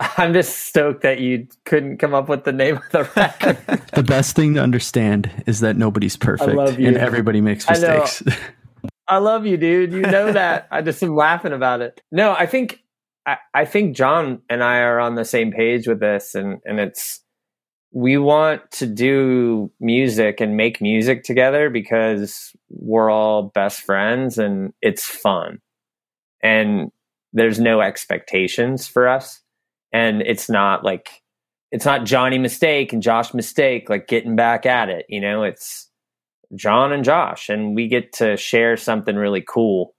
I'm just stoked that you couldn't come up with the name of the record. The best thing to understand is that nobody's perfect. I love you. And everybody makes mistakes. I love you, dude. You know that. I just am laughing about it. No, I think John and I are on the same page with this, and it's, we want to do music and make music together because we're all best friends and it's fun. And there's no expectations for us. And it's not like, it's not Johnny Mistake and Josh Mistake, like getting back at it. You know, it's John and Josh, and we get to share something really cool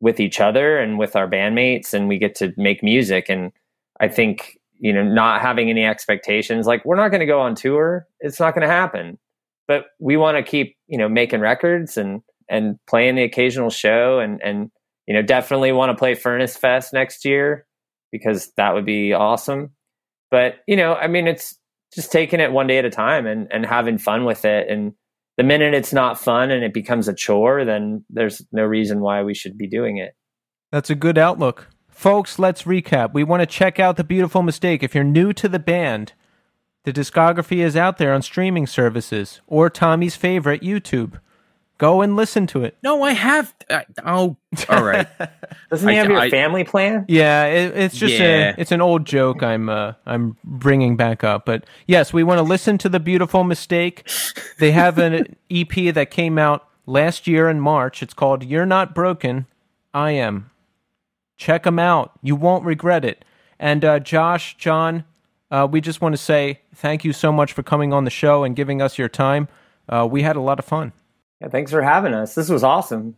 with each other and with our bandmates, and we get to make music. And I think, you know, not having any expectations, like we're not going to go on tour, it's not going to happen, but we want to keep, you know, making records and playing the occasional show, and, you know, definitely want to play Furnace Fest next year, because that would be awesome. But, you know, I mean, it's just taking it one day at a time and having fun with it. And the minute it's not fun and it becomes a chore, then there's no reason why we should be doing it. That's a good outlook. Folks, let's recap. We want to check out The Beautiful Mistake. If you're new to the band, the discography is out there on streaming services or Tommy's favorite, YouTube. Go and listen to it. No, I have. Oh, all right. Doesn't he have your family plan? Yeah, it's just it's an old joke I'm bringing back up. But yes, we want to listen to The Beautiful Mistake. They have an EP that came out last year in March. It's called You're Not Broken, I Am. Check them out. You won't regret it. And Josh, John, we just want to say thank you so much for coming on the show and giving us your time. We had a lot of fun. Yeah, thanks for having us. This was awesome.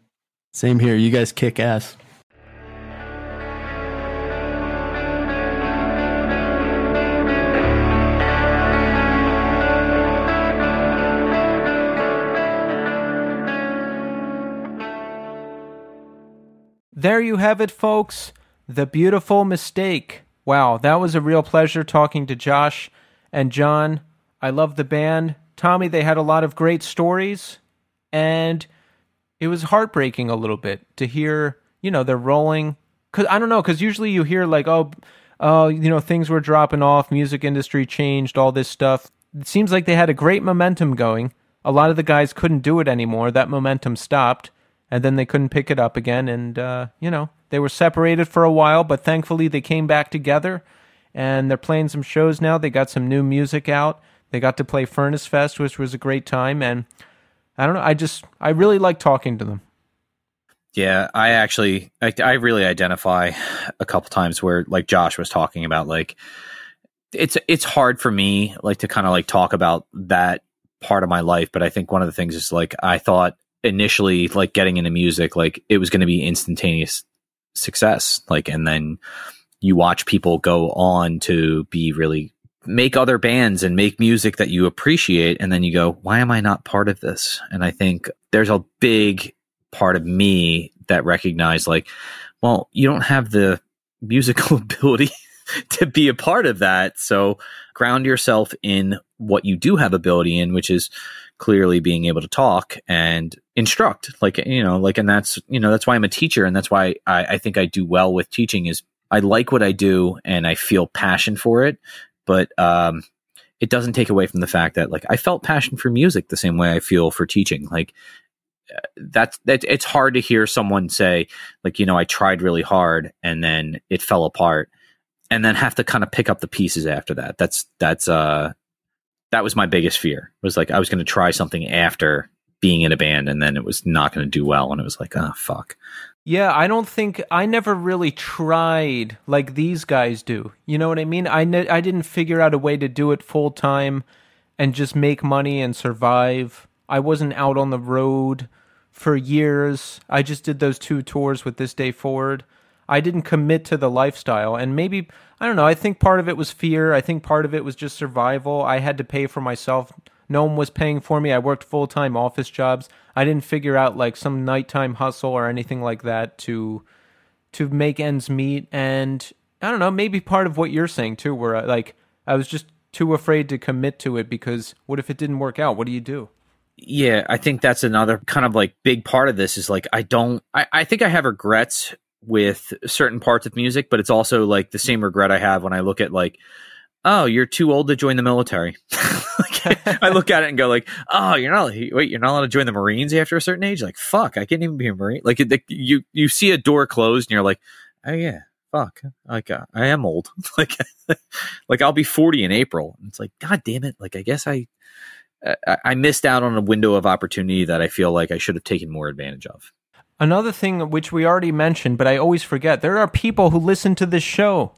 Same here. You guys kick ass. There you have it, folks. The Beautiful Mistake. Wow, that was a real pleasure talking to Josh and John. I love the band. Tommy, they had a lot of great stories. And it was heartbreaking a little bit to hear, you know, they're rolling. Cause I don't know, because usually you hear like, oh, you know, things were dropping off, music industry changed, all this stuff. It seems like they had a great momentum going. A lot of the guys couldn't do it anymore. That momentum stopped, and then they couldn't pick it up again. And, you know, they were separated for a while, but thankfully they came back together, and they're playing some shows now. They got some new music out. They got to play Furnace Fest, which was a great time, and I don't know. I really like talking to them. Yeah, I really identify a couple times where like Josh was talking about, like, it's hard for me like to kind of like talk about that part of my life. But I think one of the things is like, I thought initially like getting into music, like it was going to be instantaneous success. Like, and then you watch people go on to be really make other bands and make music that you appreciate. And then you go, why am I not part of this? And I think there's a big part of me that recognized like, well, you don't have the musical ability to be a part of that. So ground yourself in what you do have ability in, which is clearly being able to talk and instruct, like, you know, like, and that's, you know, that's why I'm a teacher. And that's why I think I do well with teaching is I like what I do and I feel passion for it. But it doesn't take away from the fact that, like, I felt passion for music the same way I feel for teaching. Like, that's it's hard to hear someone say, like, you know, I tried really hard and then it fell apart, and then have to kind of pick up the pieces after that. That was my biggest fear, was like I was going to try something after being in a band and then it was not going to do well, and it was like, oh, fuck. Yeah, I don't think I never really tried like these guys do. You know what I mean? I didn't figure out a way to do it full time and just make money and survive. I wasn't out on the road for years. I just did those 2 tours with This Day Forward. I didn't commit to the lifestyle. And maybe, I don't know, I think part of it was fear. I think part of it was just survival. I had to pay for myself. No one was paying for me. I worked full-time office jobs. I didn't figure out like some nighttime hustle or anything like that to make ends meet. And I don't know, maybe part of what you're saying too, where like I was just too afraid to commit to it because what if it didn't work out? What do you do? Yeah, I think that's another kind of like big part of this is like I think I have regrets with certain parts of music, but it's also like the same regret I have when I look at like, oh, you're too old to join the military. Like, I look at it and go like, oh, you're not allowed to join the Marines after a certain age. Like, fuck, I can't even be a Marine. Like you see a door closed and you're like, oh yeah, fuck. Like I am old. Like, like I'll be 40 in April. And it's like, God damn it. Like, I guess I missed out on a window of opportunity that I feel like I should have taken more advantage of. Another thing which we already mentioned, but I always forget, there are people who listen to this show.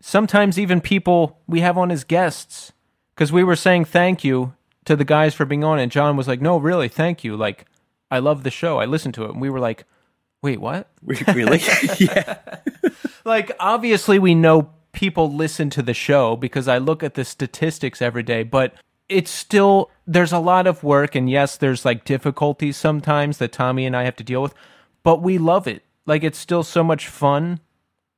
Sometimes even people we have on as guests, because we were saying thank you to the guys for being on, and John was like, no, really, thank you. Like, I love the show. I listened to it. And we were like, wait, what? Really? Yeah. Like, obviously we know people listen to the show because I look at the statistics every day, but it's still, there's a lot of work, and yes, there's like difficulties sometimes that Tommy and I have to deal with, but we love it. Like, it's still so much fun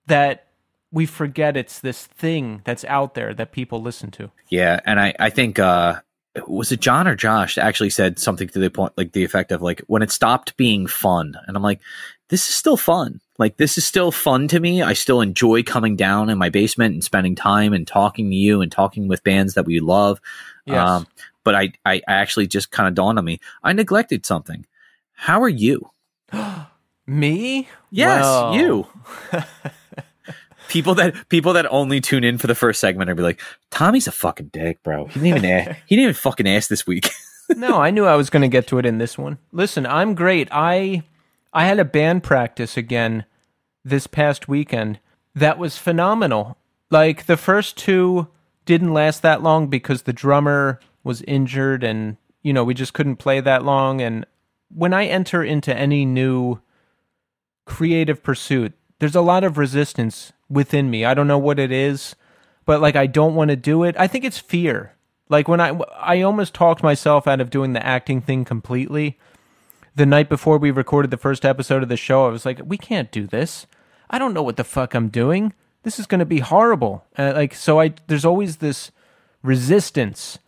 that we forget it's this thing that's out there that people listen to. Yeah, and I think, was it John or Josh that actually said something to the point, like the effect of like, when it stopped being fun, and I'm like, this is still fun. Like, this is still fun to me. I still enjoy coming down in my basement and spending time and talking to you and talking with bands that we love. Yes. But I actually just kind of dawned on me, I neglected something. How are you? Me? Yes, well, you. People that only tune in for the first segment are be like, Tommy's a fucking dick, bro. He didn't even fucking ask this week. No, I knew I was going to get to it in this one. Listen, I'm great. I had a band practice again this past weekend that was phenomenal. Like, the first two didn't last that long because the drummer was injured and, you know, we just couldn't play that long. And when I enter into any new creative pursuit, there's a lot of resistance within me. I don't know what it is, but like, I don't want to do it. I think it's fear. Like, when I almost talked myself out of doing the acting thing completely. The night before we recorded the first episode of the show, I was like, we can't do this. I don't know what the fuck I'm doing. This is going to be horrible. There's always this resistance.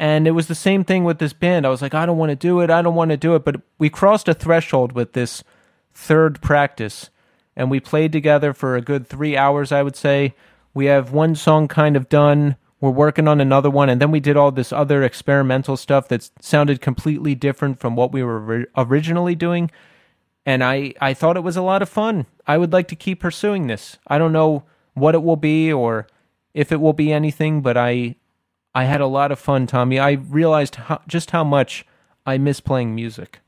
And it was the same thing with this band. I was like, I don't want to do it. But we crossed a threshold with this third practice. And we played together for a good 3 hours, I would say. We have one song kind of done. We're working on another one. And then we did all this other experimental stuff that sounded completely different from what we were originally doing. And I thought it was a lot of fun. I would like to keep pursuing this. I don't know what it will be or if it will be anything, but I had a lot of fun, Tommy. I realized just how much I miss playing music.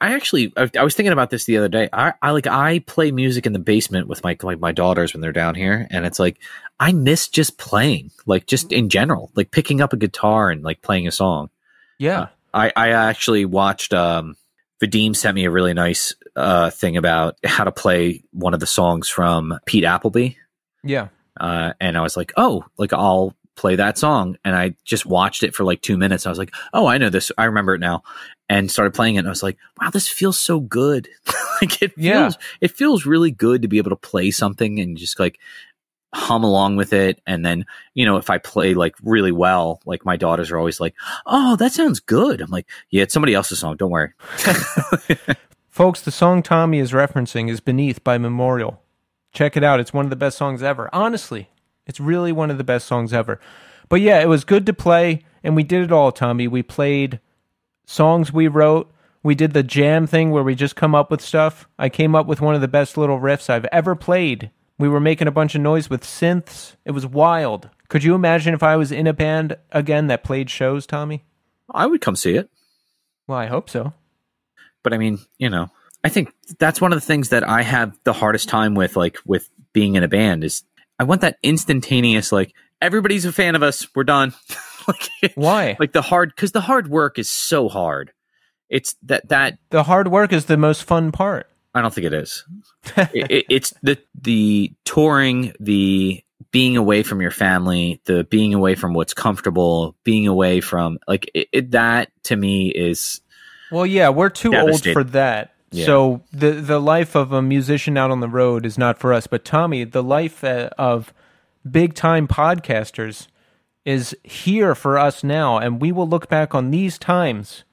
I was thinking about this the other day. I play music in the basement with my daughters when they're down here. And it's like, I miss just playing, like just in general, like picking up a guitar and like playing a song. Yeah. I actually watched, Vadim sent me a really nice thing about how to play one of the songs from Pete Appleby. Yeah. And I was like, oh, like I'll play that song. And I just watched it for like 2 minutes. I was like, oh, I know this. I remember it now. And started playing it. And I was like, wow, this feels so good. Like it feels really good to be able to play something and just like hum along with it. And then, you know, if I play like really well, like my daughters are always like, oh, that sounds good. I'm like, yeah, it's somebody else's song, don't worry. Folks, the song Tommy is referencing is Beneath by Memorial. Check it out. It's one of the best songs ever. Honestly, it's really one of the best songs ever. But yeah, it was good to play, and we did it all, Tommy. We played songs we wrote. We did the jam thing where we just come up with stuff. I came up with one of the best little riffs I've ever played. We were making a bunch of noise with synths. It was wild. Could you imagine if I was in a band again that played shows, Tommy? I would come see it. Well, I hope so. But I mean, you know, I think that's one of the things that I have the hardest time with, like with being in a band, is I want that instantaneous, like, everybody's a fan of us, we're done. Like, why? Like because the hard work is so hard. It's that the hard work is the most fun part. I don't think it is. It's the touring, the being away from your family, the being away from what's comfortable, being away from like that to me is. Well, yeah, we're too old for that. Yeah. So the life of a musician out on the road is not for us. But Tommy, the life of big time podcasters is here for us now. And we will look back on these times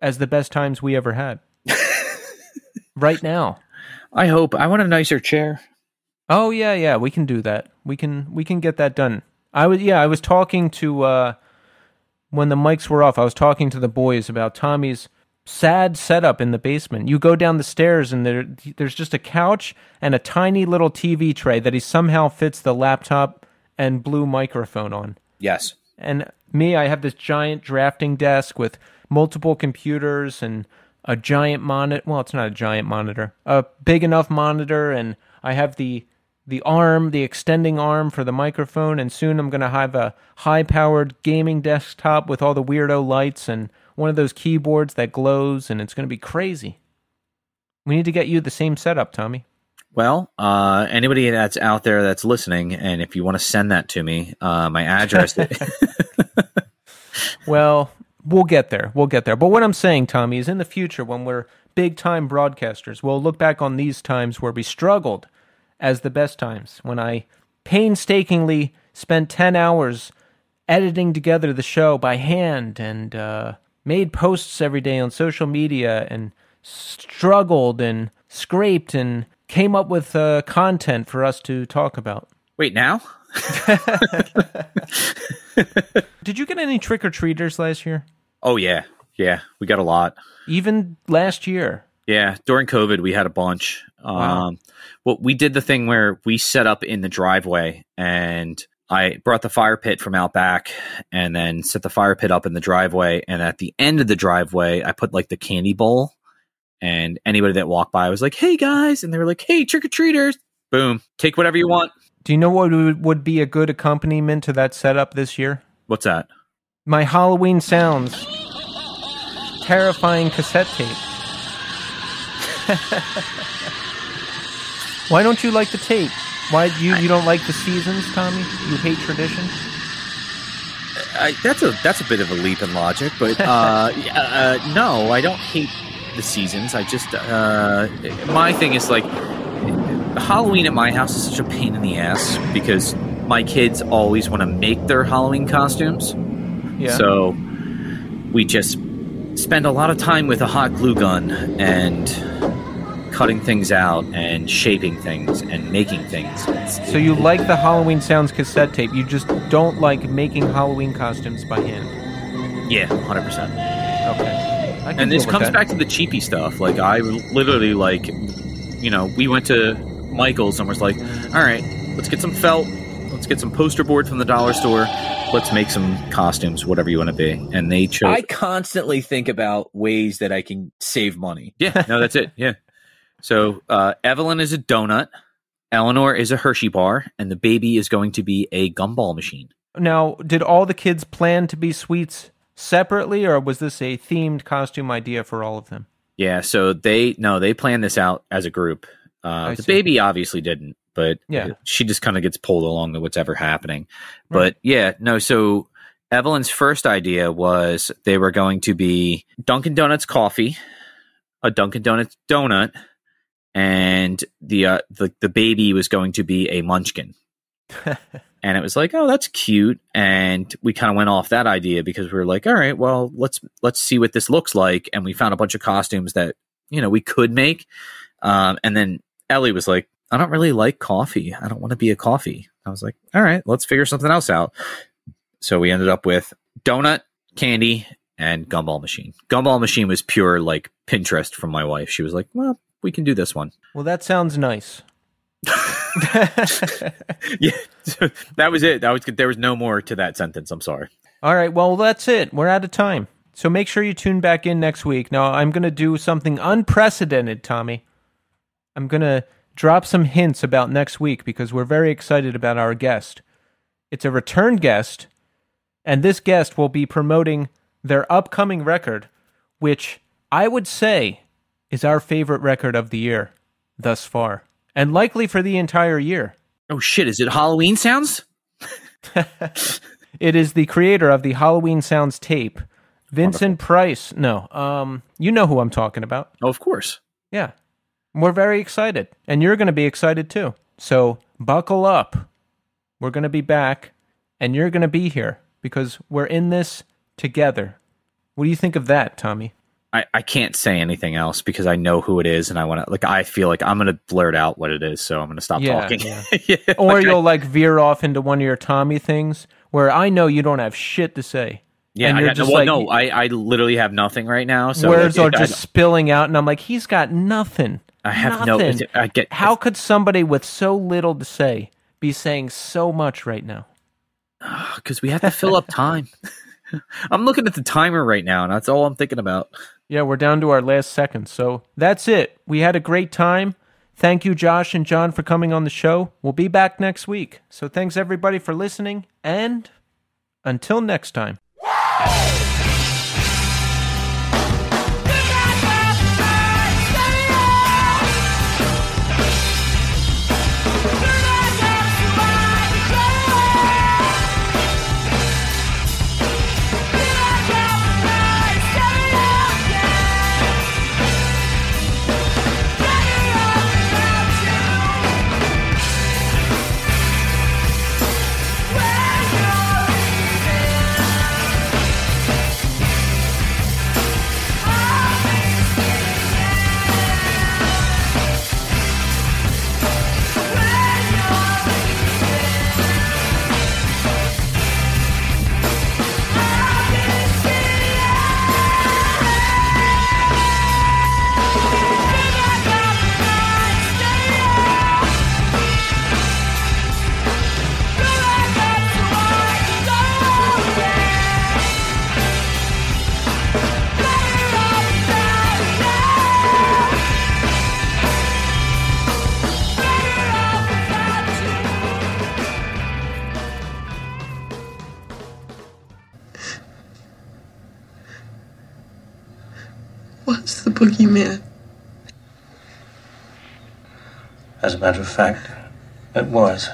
as the best times we ever had. Right now. I hope. I want a nicer chair. Oh yeah, yeah. We can do that. We can get that done. I was talking to when the mics were off, I was talking to the boys about Tommy's sad setup in the basement. You go down the stairs and there's just a couch and a tiny little TV tray that he somehow fits the laptop and blue microphone on. Yes. And me, I have this giant drafting desk with multiple computers and a giant monitor. Well, it's not a giant monitor, a big enough monitor, and I have the arm, the extending arm for the microphone, and soon I'm going to have a high-powered gaming desktop with all the weirdo lights and one of those keyboards that glows, and it's going to be crazy. We need to get you the same setup, Tommy. Well, anybody that's out there that's listening, and if you want to send that to me, my address... Well, we'll get there. We'll get there. But what I'm saying, Tommy, is in the future when we're big-time broadcasters, we'll look back on these times where we struggled as the best times, when I painstakingly spent 10 hours editing together the show by hand and made posts every day on social media and struggled and scraped and came up with content for us to talk about. Wait, now? Did you get any trick-or-treaters last year? Oh, yeah. Yeah, we got a lot. Even last year? Yeah, during COVID, we had a bunch. Wow. Well, we did the thing where we set up in the driveway, and I brought the fire pit from out back and then set the fire pit up in the driveway. And at the end of the driveway, I put like the candy bowl, and anybody that walked by was like, "Hey guys." And they were like, "Hey, trick-or-treaters." Boom. Take whatever you want. Do you know what would be a good accompaniment to that setup this year? What's that? My Halloween Sounds terrifying cassette tape. Why don't you like the tape? Why you don't like the seasons, Tommy? You hate tradition? That's a bit of a leap in logic, but no, I don't hate the seasons. I just my thing is like Halloween at my house is such a pain in the ass because my kids always want to make their Halloween costumes. Yeah. So we just spend a lot of time with a hot glue gun and cutting things out and shaping things and making things. So you like the Halloween Sounds cassette tape, you just don't like making Halloween costumes by hand. Yeah, 100%. Okay. And this comes back to the cheapy stuff. Like, I literally, like, you know, we went to Michael's and was like, all right, let's get some felt, let's get some poster board from the dollar store, let's make some costumes, whatever you want to be. And they chose. I constantly think about ways that I can save money. Yeah, no, that's it. Yeah. So Evelyn is a donut, Eleanor is a Hershey bar, and the baby is going to be a gumball machine. Now, did all the kids plan to be sweets separately, or was this a themed costume idea for all of them? Yeah, so they planned this out as a group. The baby obviously didn't, but yeah, she just kind of gets pulled along to whatever's happening. Right. But yeah, no, so Evelyn's first idea was they were going to be Dunkin' Donuts coffee, a Dunkin' Donuts donut, and the baby was going to be a munchkin. And it was like, oh, that's cute. And we kind of went off that idea because we were like, all right, well, let's see what this looks like. And we found a bunch of costumes that, you know, we could make. And then Ellie was like, I don't really like coffee. I don't want to be a coffee. I was like, all right, let's figure something else out. So we ended up with donut, candy, and gumball machine. Gumball machine was pure like Pinterest from my wife. She was like, well, we can do this one. Well, that sounds nice. Yeah, so that was it. There was no more to that sentence. I'm sorry. All right. Well, that's it. We're out of time. So make sure you tune back in next week. Now, I'm going to do something unprecedented, Tommy. I'm going to drop some hints about next week because we're very excited about our guest. It's a return guest, and this guest will be promoting their upcoming record, which I would say is our favorite record of the year thus far, and likely for the entire year. Oh, shit. Is it Halloween Sounds? It is the creator of the Halloween Sounds tape, Vincent Wonderful. Price. No, you know who I'm talking about. Oh, of course. Yeah. We're very excited, and you're going to be excited too. So buckle up. We're going to be back, and you're going to be here because we're in this together. What do you think of that, Tommy? I can't say anything else because I know who it is, and I want to, like, I feel like I'm going to blurt out what it is, so I'm going to stop talking. Yeah. Yeah, or like, you'll like veer off into one of your Tommy things where I know you don't have shit to say. Yeah, and you're I literally have nothing right now. So words are just spilling out, and I'm like, he's got nothing. I have nothing. How could somebody with so little to say be saying so much right now? Because we have to fill up time. I'm looking at the timer right now, and that's all I'm thinking about. Yeah, we're down to our last second, so that's it. We had a great time. Thank you, Josh and John, for coming on the show. We'll be back next week. So thanks, everybody, for listening, and until next time. What's the boogeyman? As a matter of fact, it was.